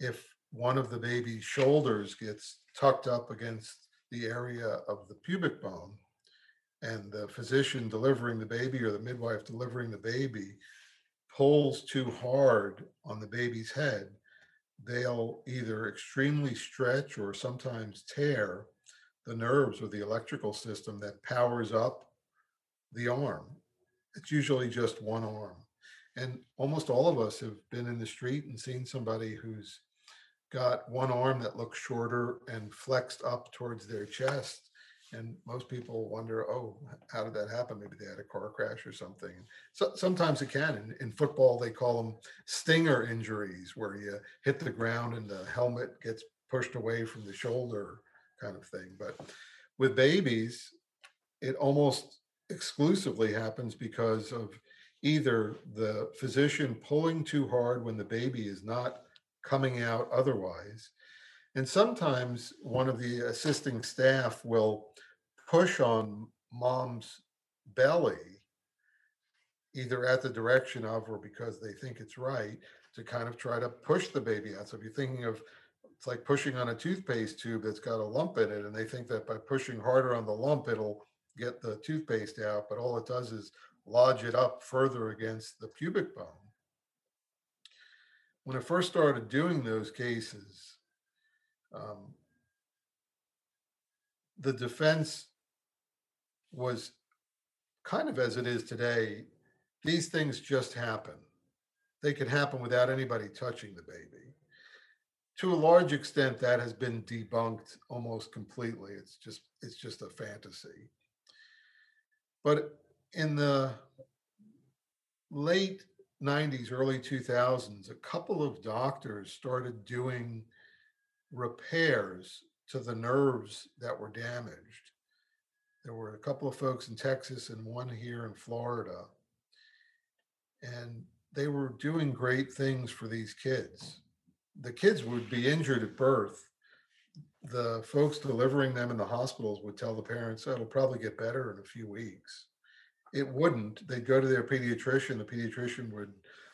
if one of the baby's shoulders gets tucked up against the area of the pubic bone, and the physician delivering the baby or the midwife delivering the baby pulls too hard on the baby's head, they'll either extremely stretch or sometimes tear the nerves or the electrical system that powers up the arm. It's usually just one arm. And almost all of us have been in the street and seen somebody who's got one arm that looks shorter and flexed up towards their chest. And most people wonder, oh, how did that happen? Maybe they had a car crash or something. So sometimes it can. In football, they call them stinger injuries, where you hit the ground and the helmet gets pushed away from the shoulder kind of thing. But with babies, it almost exclusively happens because of either the physician pulling too hard when the baby is not coming out otherwise. And sometimes one of the assisting staff will push on mom's belly, either at the direction of or because they think it's right, to kind of try to push the baby out. So if you're thinking of, it's like pushing on a toothpaste tube that's got a lump in it, and they think that by pushing harder on the lump, it'll get the toothpaste out, but all it does is lodge it up further against the pubic bone. When I first started doing those cases, the defense was kind of as it is today. These things just happen. They could happen without anybody touching the baby. To a large extent, that has been debunked almost completely. It's just a fantasy. But in the late 90s, early 2000s, a couple of doctors started doing repairs to the nerves that were damaged. There were a couple of folks in Texas and one here in Florida, and they were doing great things for these kids. The kids would be injured at birth. The folks delivering them in the hospitals would tell the parents, oh, it'll probably get better in a few weeks. It wouldn't. They'd go to their pediatrician. The pediatrician would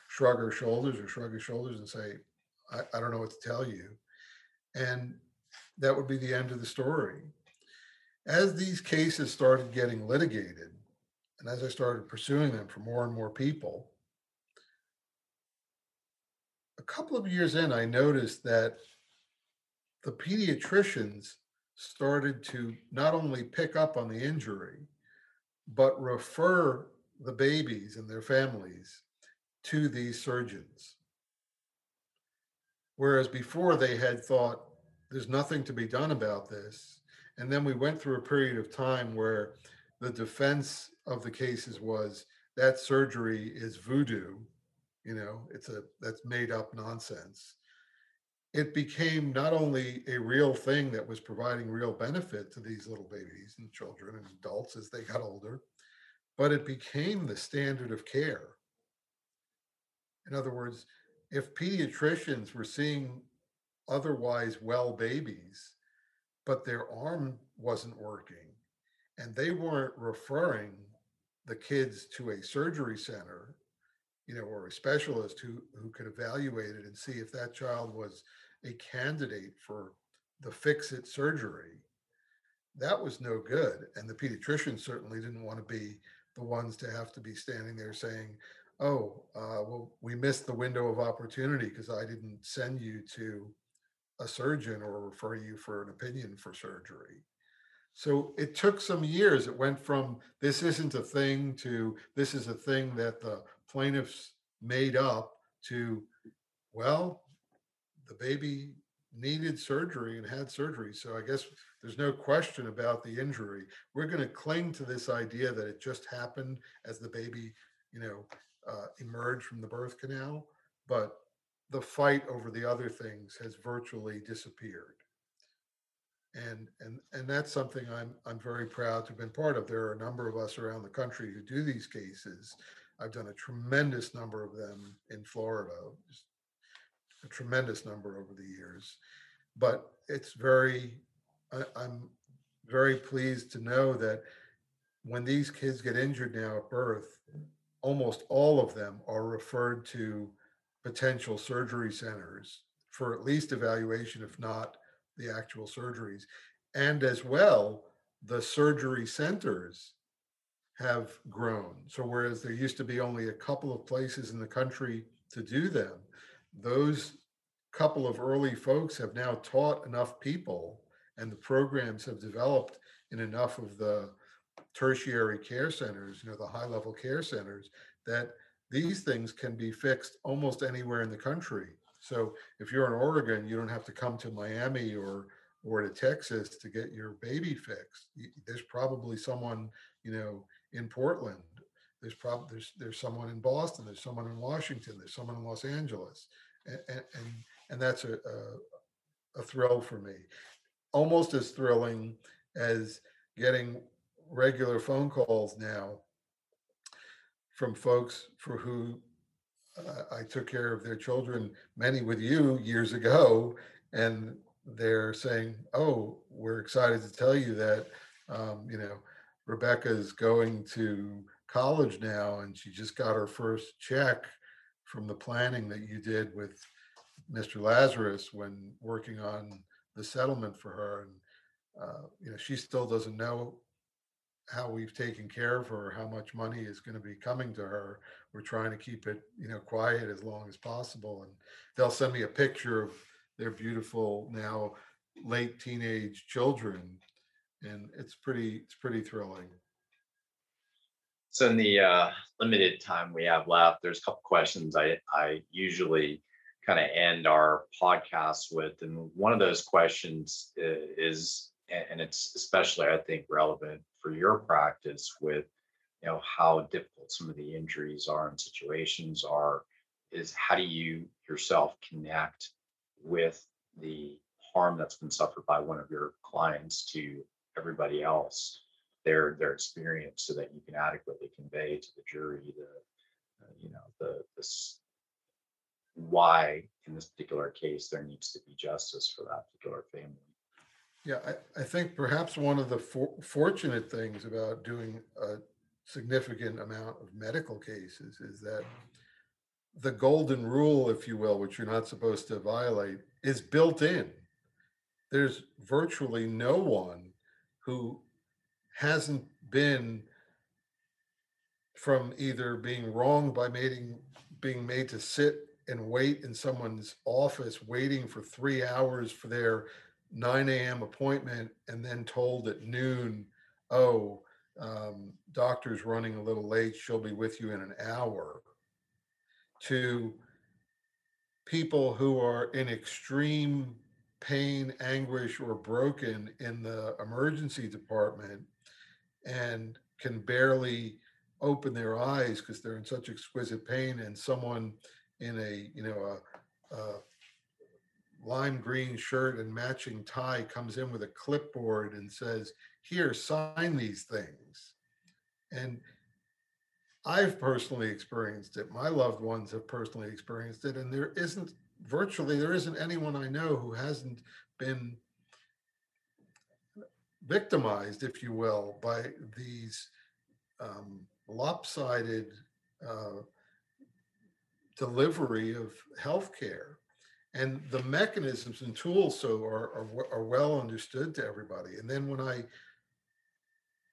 shrug his shoulders and say, I don't know what to tell you. And that would be the end of the story. As these cases started getting litigated, and as I started pursuing them for more and more people, a couple of years in, I noticed that the pediatricians started to not only pick up on the injury, but refer the babies and their families to these surgeons. Whereas before they had thought, there's nothing to be done about this. And then we went through a period of time where the defense of the cases was that surgery is voodoo, that's made up nonsense. It became not only a real thing that was providing real benefit to these little babies and children and adults as they got older, but it became the standard of care. In other words, if pediatricians were seeing otherwise well babies, but their arm wasn't working, and they weren't referring the kids to a surgery center, or a specialist who could evaluate it and see if that child was a candidate for the fix-it surgery, that was no good. And the pediatricians certainly didn't want to be the ones to have to be standing there saying, we missed the window of opportunity because I didn't send you to a surgeon or refer you for an opinion for surgery. So it took some years. It went from this isn't a thing to this is a thing that the plaintiffs made up to, well, the baby needed surgery and had surgery. So I guess there's no question about the injury. We're going to cling to this idea that it just happened as the baby emerged from the birth canal, but the fight over the other things has virtually disappeared. And that's something I'm very proud to have been part of. There are a number of us around the country who do these cases. I've done a tremendous number of them in Florida, just a tremendous number over the years. But it's I'm very pleased to know that when these kids get injured now at birth, almost all of them are referred to potential surgery centers for at least evaluation, if not the actual surgeries. And as well, the surgery centers have grown. So whereas there used to be only a couple of places in the country to do them, those couple of early folks have now taught enough people, and the programs have developed in enough of the tertiary care centers, the high-level care centers, that these things can be fixed almost anywhere in the country. So if you're in Oregon, you don't have to come to Miami or to Texas to get your baby fixed. There's probably someone, in Portland. There's someone in Boston. There's someone in Washington. There's someone in Los Angeles, and that's a thrill for me. Almost as thrilling as getting regular phone calls now from folks for who I took care of their children, many with you years ago, and they're saying, "Oh, we're excited to tell you that Rebecca's going to college now, and she just got her first check from the planning that you did with Mr. Lazarus when working on the settlement for her, and she still doesn't know how we've taken care of her, how much money is going to be coming to her. We're trying to keep it, quiet as long as possible." And they'll send me a picture of their beautiful now late teenage children, and it's pretty thrilling. So in the limited time we have left, there's a couple questions I usually kind of end our podcast with, and one of those questions is, and it's especially I think relevant for your practice with how difficult some of the injuries are and situations are, is how do you yourself connect with the harm that's been suffered by one of your clients to everybody else, their experience, so that you can adequately convey to the jury why in this particular case there needs to be justice for that particular family. Yeah, I think perhaps one of the fortunate things about doing a significant amount of medical cases is that the golden rule, if you will, which you're not supposed to violate, is built in. There's virtually no one who hasn't been from either being wronged by being made to sit and wait in someone's office waiting for 3 hours for their 9 a.m. appointment, and then told at noon, doctor's running a little late, she'll be with you in an hour, to people who are in extreme pain, anguish, or broken in the emergency department and can barely open their eyes because they're in such exquisite pain, and someone in a lime green shirt and matching tie comes in with a clipboard and says, "Here, sign these things." And I've personally experienced it. My loved ones have personally experienced it. And there isn't anyone I know who hasn't been victimized, if you will, by these lopsided delivery of healthcare. And the mechanisms and tools are well understood to everybody. And then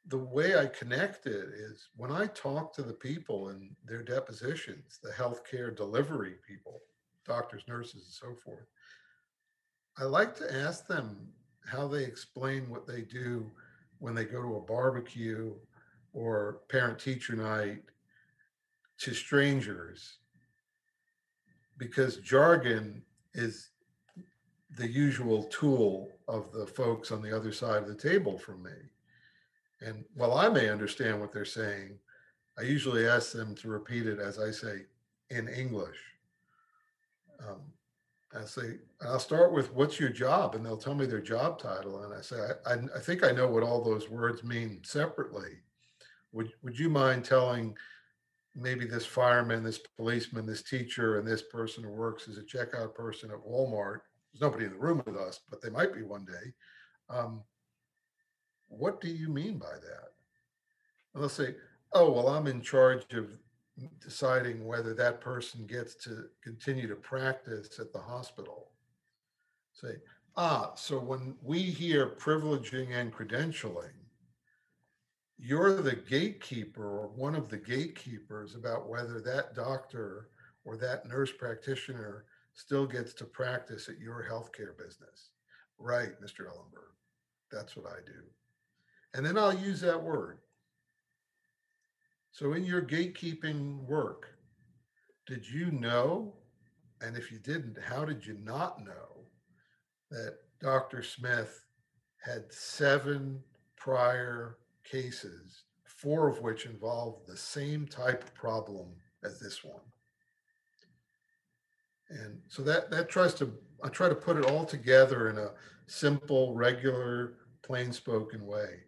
the way I connect it is when I talk to the people in their depositions, the healthcare delivery people, doctors, nurses, and so forth, I like to ask them how they explain what they do when they go to a barbecue or parent-teacher night to strangers, because jargon is the usual tool of the folks on the other side of the table from me. And while I may understand what they're saying, I usually ask them to repeat it as I say in English, I say, I'll start with, what's your job? And they'll tell me their job title. And I say, I think I know what all those words mean separately. Would you mind telling maybe this fireman, this policeman, this teacher, and this person who works as a checkout person at Walmart — there's nobody in the room with us, but they might be one day — what do you mean by that? And they'll say, oh, well, I'm in charge of deciding whether that person gets to continue to practice at the hospital. Say, so when we hear privileging and credentialing, you're the gatekeeper or one of the gatekeepers about whether that doctor or that nurse practitioner still gets to practice at your healthcare business. Right, Mr. Ellenberg, that's what I do. And then I'll use that word. So in your gatekeeping work, did you know, and if you didn't, how did you not know that Dr. Smith had 7 prior cases, 4 of which involved the same type of problem as this one? And so I try to put it all together in a simple, regular, plain spoken way.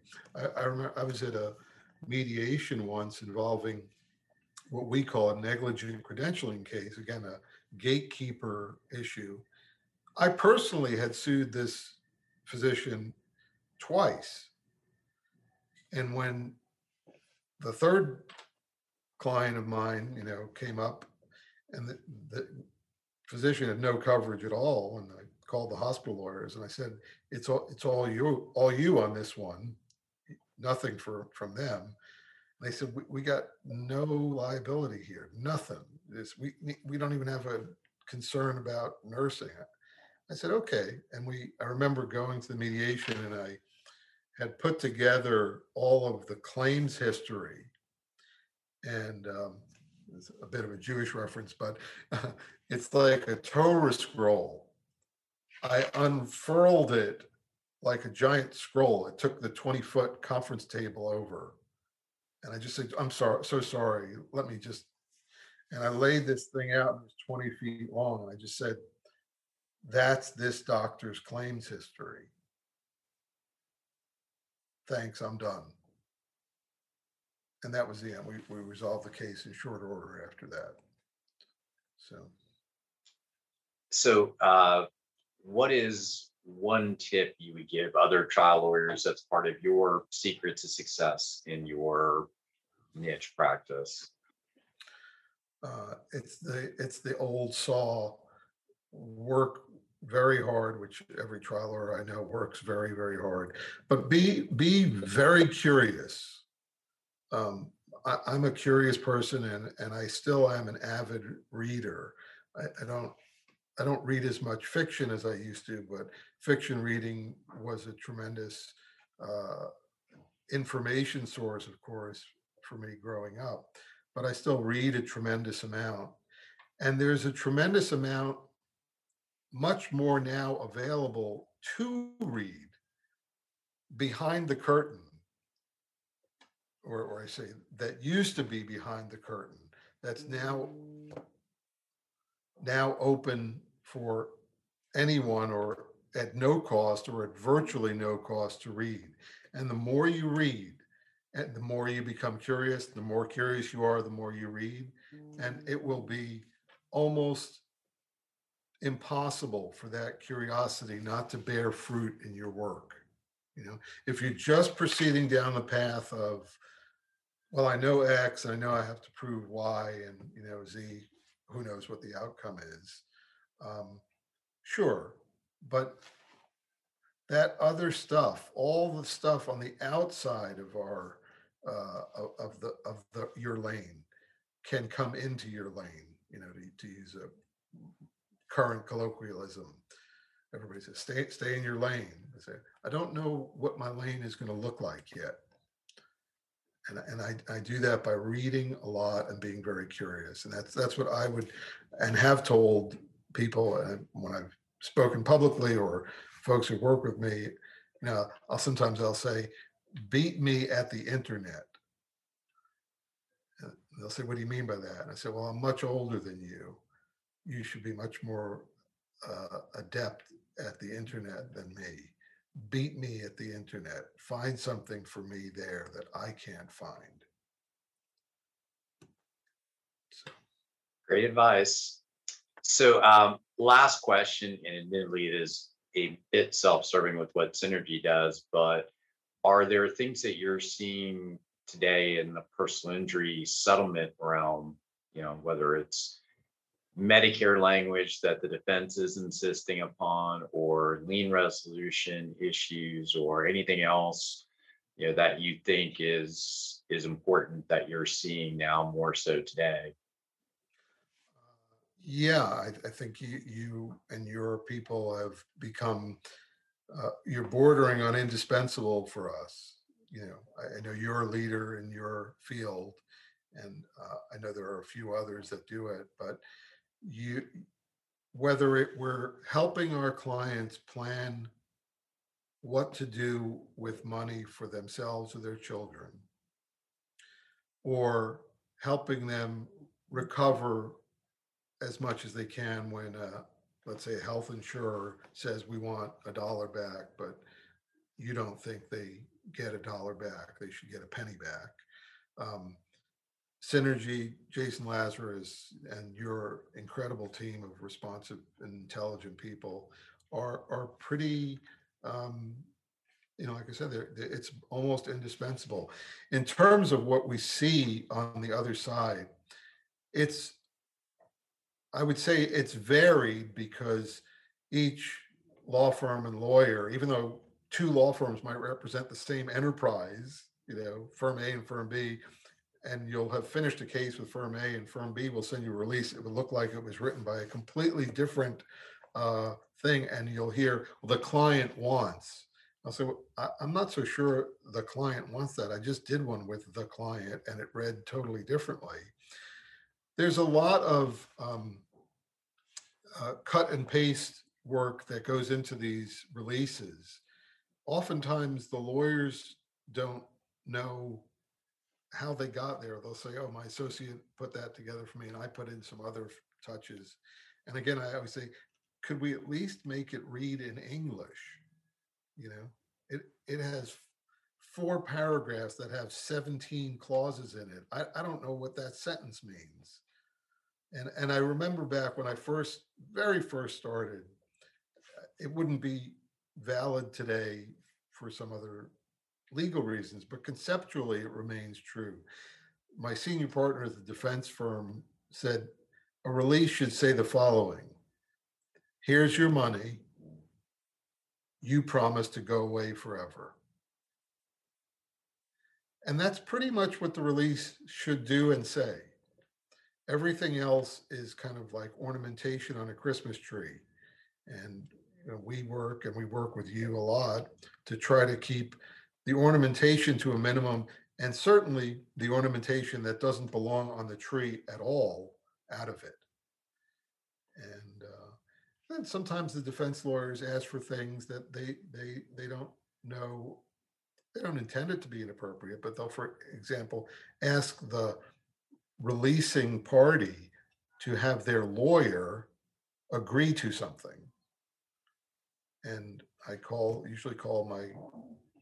I remember I was at a mediation once involving what we call a negligent credentialing case, again, a gatekeeper issue. I personally had sued this physician twice. And when the third client of mine, came up, and the physician had no coverage at all, and I called the hospital lawyers and I said, it's all you on this one, nothing from them. And they said, we got no liability here, nothing. We don't even have a concern about nursing. I said, okay. And I remember going to the mediation, and I had put together all of the claims history, and it's a bit of a Jewish reference, but it's like a Torah scroll. I unfurled it like a giant scroll. It took the 20-foot conference table over. And I just said, I'm sorry, so sorry, let me just — and I laid this thing out, and it was 20 feet long. And I just said, that's this doctor's claims history. Thanks, I'm done. And that was the end. We resolved the case in short order after that. So what is one tip you would give other trial lawyers that's part of your secret to success in your niche practice? It's the old saw, work very hard, which every trial lawyer I know works very, very hard, but be very curious. I'm a curious person, and I still am an avid reader. I don't read as much fiction as I used to, but fiction reading was a tremendous information source, of course, for me growing up. But I still read a tremendous amount. And there's a tremendous amount, much more now available to read behind the curtain. Or I say, that used to be behind the curtain, that's now open for anyone, or at no cost, or at virtually no cost, to read. And the more you read, and the more you become curious, the more curious you are, the more you read, and it will be almost impossible for that curiosity not to bear fruit in your work. If you're just proceeding down the path of, well, I know X, I know I have to prove Y, and Z, who knows what the outcome is. Sure, but that other stuff, all the stuff on the outside of our your lane, can come into your lane. To use a current colloquialism, everybody says, "Stay in your lane." I say, I don't know what my lane is going to look like yet. And I do that by reading a lot and being very curious. And that's what I would, and have told people when I've spoken publicly, or folks who work with me. I'll sometimes say, beat me at the internet. And they'll say, what do you mean by that? And I say, well, I'm much older than you. you should be much more adept at the internet than me. Beat me at the internet. Find something for me there that I can't find. So. Great advice. So last question, and admittedly it is a bit self-serving with what Synergy does, but are there things that you're seeing today in the personal injury settlement realm, you know, whether it's Medicare language that the defense is insisting upon, or lien resolution issues, or anything else, you know, that you think is important that you're seeing now more so today? Yeah, I think you and your people have become, you're bordering on indispensable for us. You know, I know you're a leader in your field, and I know there are a few others that do it, but you, whether it were helping our clients plan what to do with money for themselves or their children, or helping them recover as much as they can when, let's say, a health insurer says we want $1 back, but you don't think they get $1 back, they should get a penny back. Synergy, Jason Lazarus, and your incredible team of responsive and intelligent people are pretty, you know, like I said, it's almost indispensable. In terms of what we see on the other side, it's, I would say it's varied, because each law firm and lawyer, even though two law firms might represent the same enterprise, you know, firm A and firm B, and you'll have finished a case with firm A, and firm B will send you a release. It would look like it was written by a completely different thing, and you'll hear, well, the client wants. I'll say, well, I'm not so sure the client wants that. I just did one with the client, and it read totally differently. There's a lot of cut and paste work that goes into these releases. Oftentimes, the lawyers don't know how they got there. They'll say, oh, my associate put that together for me, and I put in some other touches. And again, I always say, could we at least make it read in English? You know, it has 4 paragraphs that have 17 clauses in it. I don't know what that sentence means. And I remember back when I very first started, it wouldn't be valid today for some other legal reasons, but conceptually it remains true. My senior partner at the defense firm said, a release should say the following: here's your money, you promise to go away forever. And that's pretty much what the release should do and say. Everything else is kind of like ornamentation on a Christmas tree. And you know, we work with you a lot to try to keep the ornamentation to a minimum, and certainly the ornamentation that doesn't belong on the tree at all out of it. And then sometimes the defense lawyers ask for things that they don't know, they don't intend it to be inappropriate, but they'll, for example, ask the releasing party to have their lawyer agree to something. And I usually call my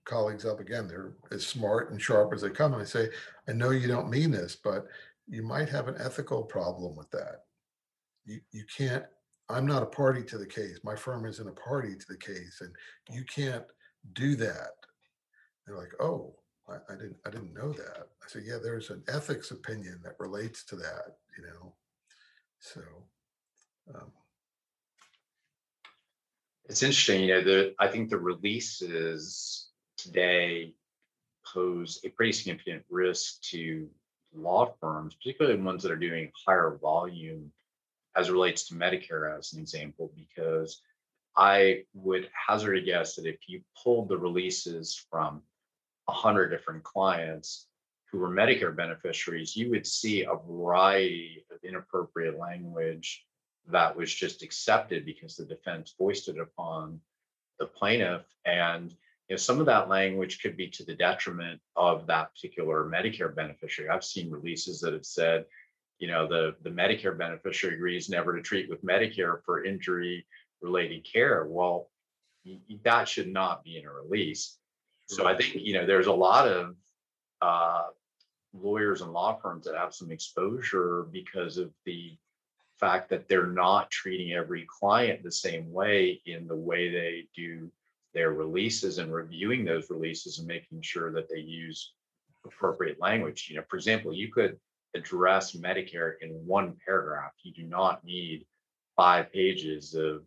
colleagues up again. They're as smart and sharp as they come. And I say, I know you don't mean this, but you might have an ethical problem with that. You can't, I'm not a party to the case. My firm isn't a party to the case, and you can't do that. They're like, oh, I didn't know that. I said, yeah, there's an ethics opinion that relates to that, you know. So it's interesting, you know, I think the releases today pose a pretty significant risk to law firms, particularly ones that are doing higher volume, as it relates to Medicare as an example, because I would hazard a guess that if you pulled the releases from 100 different clients who were Medicare beneficiaries, you would see a variety of inappropriate language that was just accepted because the defense voiced it upon the plaintiff. And you know, some of that language could be to the detriment of that particular Medicare beneficiary. I've seen releases that have said, you know, the Medicare beneficiary agrees never to treat with Medicare for injury-related care. Well, that should not be in a release. So I think, you know, there's a lot of lawyers and law firms that have some exposure because of the fact that they're not treating every client the same way in the way they do their releases and reviewing those releases and making sure that they use appropriate language. You know, for example, you could address Medicare in one paragraph. You do not need 5 pages of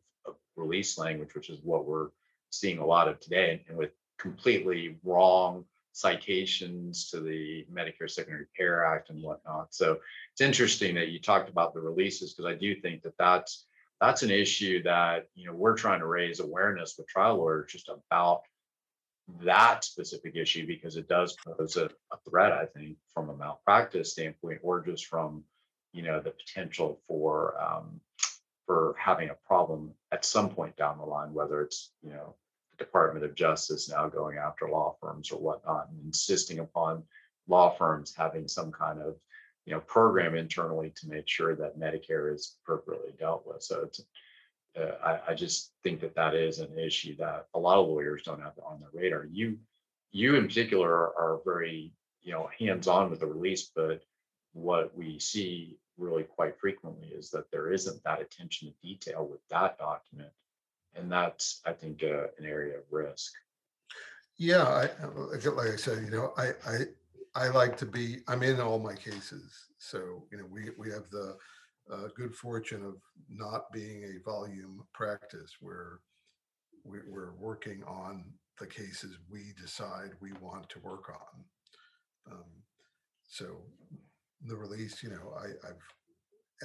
release language, which is what we're seeing a lot of today, and with completely wrong citations to the Medicare Secondary Payer Act and whatnot. So it's interesting that you talked about the releases, because I do think that that's an issue that, you know, we're trying to raise awareness with trial lawyers just about that specific issue, because it does pose a threat, I think, from a malpractice standpoint, or just from, you know, the potential for having a problem at some point down the line, whether it's, you know, Department of Justice now going after law firms or whatnot, and insisting upon law firms having some kind of, you know, program internally to make sure that Medicare is appropriately dealt with. So it's, I just think that that is an issue that a lot of lawyers don't have on their radar. You in particular are very, you know, hands-on with the release, but what we see really quite frequently is that there isn't that attention to detail with that document. And that's, I think, an area of risk. Yeah, like I said, you know, I like to be, I'm in all my cases. So, you know, we have the good fortune of not being a volume practice where we're working on the cases we decide we want to work on. So the release, you know, I've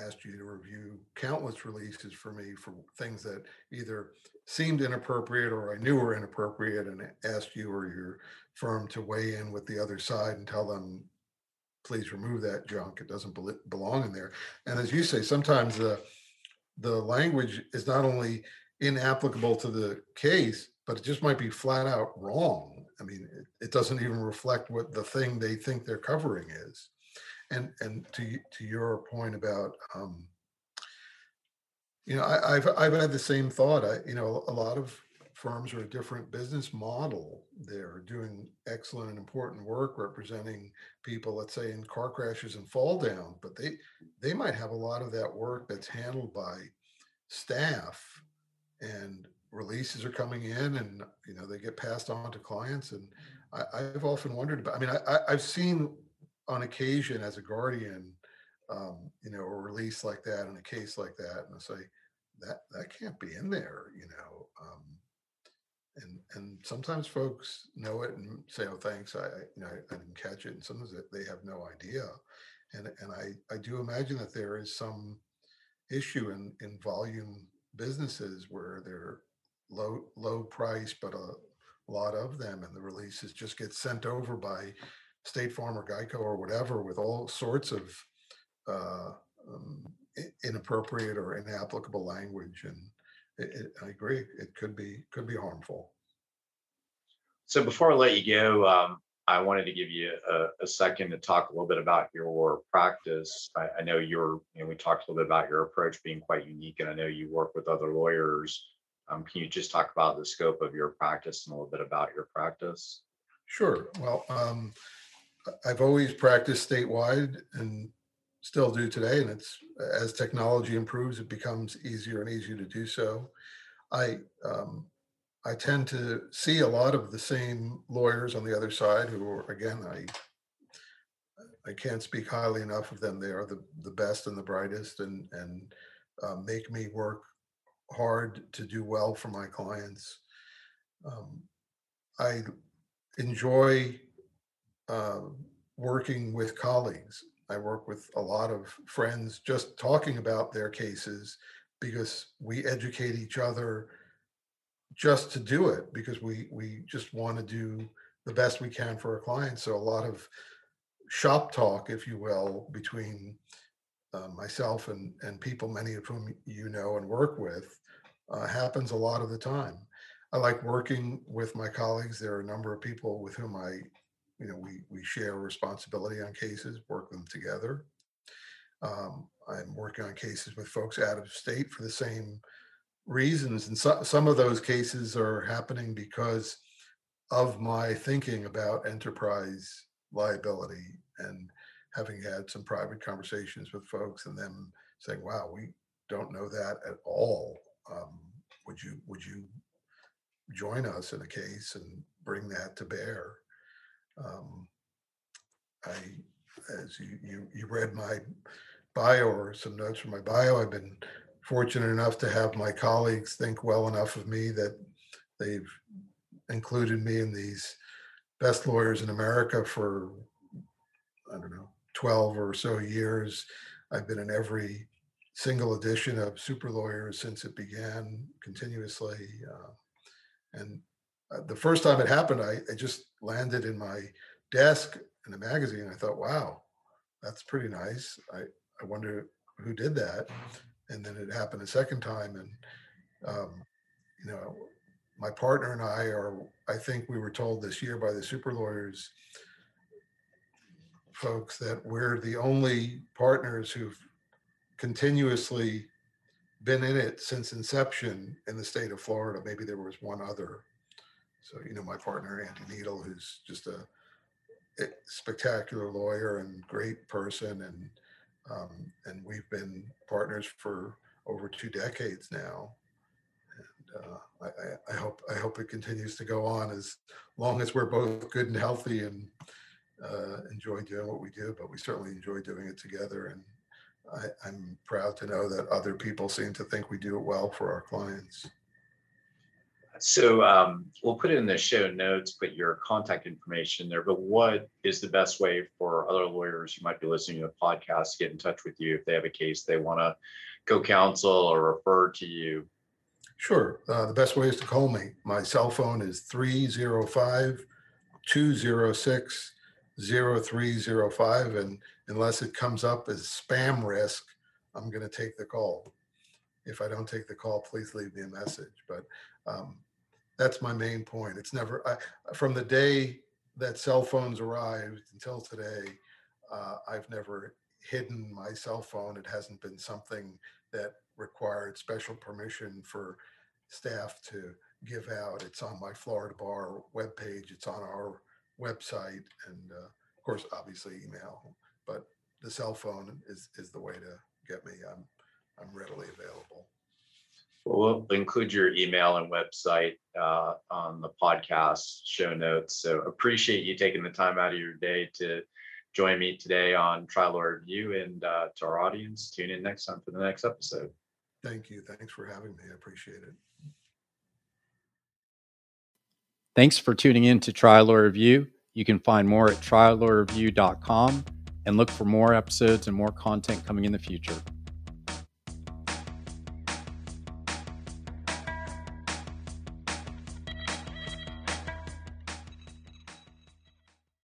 asked you to review countless releases for me for things that either seemed inappropriate or I knew were inappropriate, and asked you or your firm to weigh in with the other side and tell them, please remove that junk. It doesn't belong in there. And as you say, sometimes the language is not only inapplicable to the case, but it just might be flat out wrong. I mean, it doesn't even reflect what the thing they think they're covering is. And to your point about, you know, I've had the same thought. You know, a lot of firms are a different business model. They're doing excellent and important work representing people, let's say, in car crashes and fall down, but they might have a lot of that work that's handled by staff, and releases are coming in, and, you know, they get passed on to clients. And I've often wondered about, I mean, I've seen on occasion as a guardian, you know, a release like that in a case like that, and I say that can't be in there, you know. And sometimes folks know it and say, oh, thanks, I didn't catch it. And sometimes they have no idea. And I do imagine that there is some issue in volume businesses where they're low price, but a lot of them, and the releases just get sent over by State Farm or GEICO or whatever, with all sorts of inappropriate or inapplicable language, and I agree, it could be harmful. So before I let you go, I wanted to give you a second to talk a little bit about your practice. I know we talked a little bit about your approach being quite unique, and I know you work with other lawyers. Can you just talk about the scope of your practice and a little bit about your practice? Sure. Well, I've always practiced statewide and still do today. And it's, as technology improves, it becomes easier and easier to do so. I tend to see a lot of the same lawyers on the other side who are, again, I can't speak highly enough of them. They are the best and the brightest, and make me work hard to do well for my clients. I enjoy working with colleagues. I work with a lot of friends just talking about their cases, because we educate each other just to do it, because we just want to do the best we can for our clients. So a lot of shop talk, if you will, between myself and people, many of whom you know and work with, happens a lot of the time. I like working with my colleagues. There are a number of people with whom we share responsibility on cases, work them together. I'm working on cases with folks out of state for the same reasons. And some of those cases are happening because of my thinking about enterprise liability and having had some private conversations with folks and them saying, wow, we don't know that at all. Would you join us in a case and bring that to bear? As you read my bio or some notes from my bio, I've been fortunate enough to have my colleagues think well enough of me that they've included me in these Best Lawyers in America for, I don't know, 12 or so years. I've been in every single edition of Super Lawyers since it began continuously. And the first time it happened, I just landed in my desk in the magazine. I thought, wow, that's pretty nice. I wonder who did that. And then it happened a second time. And, you know, my partner and I are, I think we were told this year by the Super Lawyers folks that we're the only partners who've continuously been in it since inception in the state of Florida. Maybe there was one other. So, you know, my partner, Andy Needle, who's just a spectacular lawyer and great person. And we've been partners for over 2 decades now. And I hope it continues to go on as long as we're both good and healthy and enjoy doing what we do, but we certainly enjoy doing it together. And I'm proud to know that other people seem to think we do it well for our clients. So we'll put it in the show notes, put your contact information there, but what is the best way for other lawyers who might be listening to the podcast to get in touch with you if they have a case they want to co-counsel or refer to you? Sure. The best way is to call me. My cell phone is 305-206-0305. And unless it comes up as spam risk, I'm going to take the call. If I don't take the call, please leave me a message. But that's my main point. It's never, from the day that cell phones arrived until today, I've never hidden my cell phone. It hasn't been something that required special permission for staff to give out. It's on my Florida Bar webpage. It's on our website. And of course, obviously email, but the cell phone is the way to get me. I'm readily available. We'll include your email and website on the podcast show notes. So appreciate you taking the time out of your day to join me today on Trial Lawyer Review, and to our audience, tune in next time for the next episode. Thank you. Thanks for having me. I appreciate it. Thanks for tuning in to Trial Lawyer Review. You can find more at triallawyerreview.com and look for more episodes and more content coming in the future.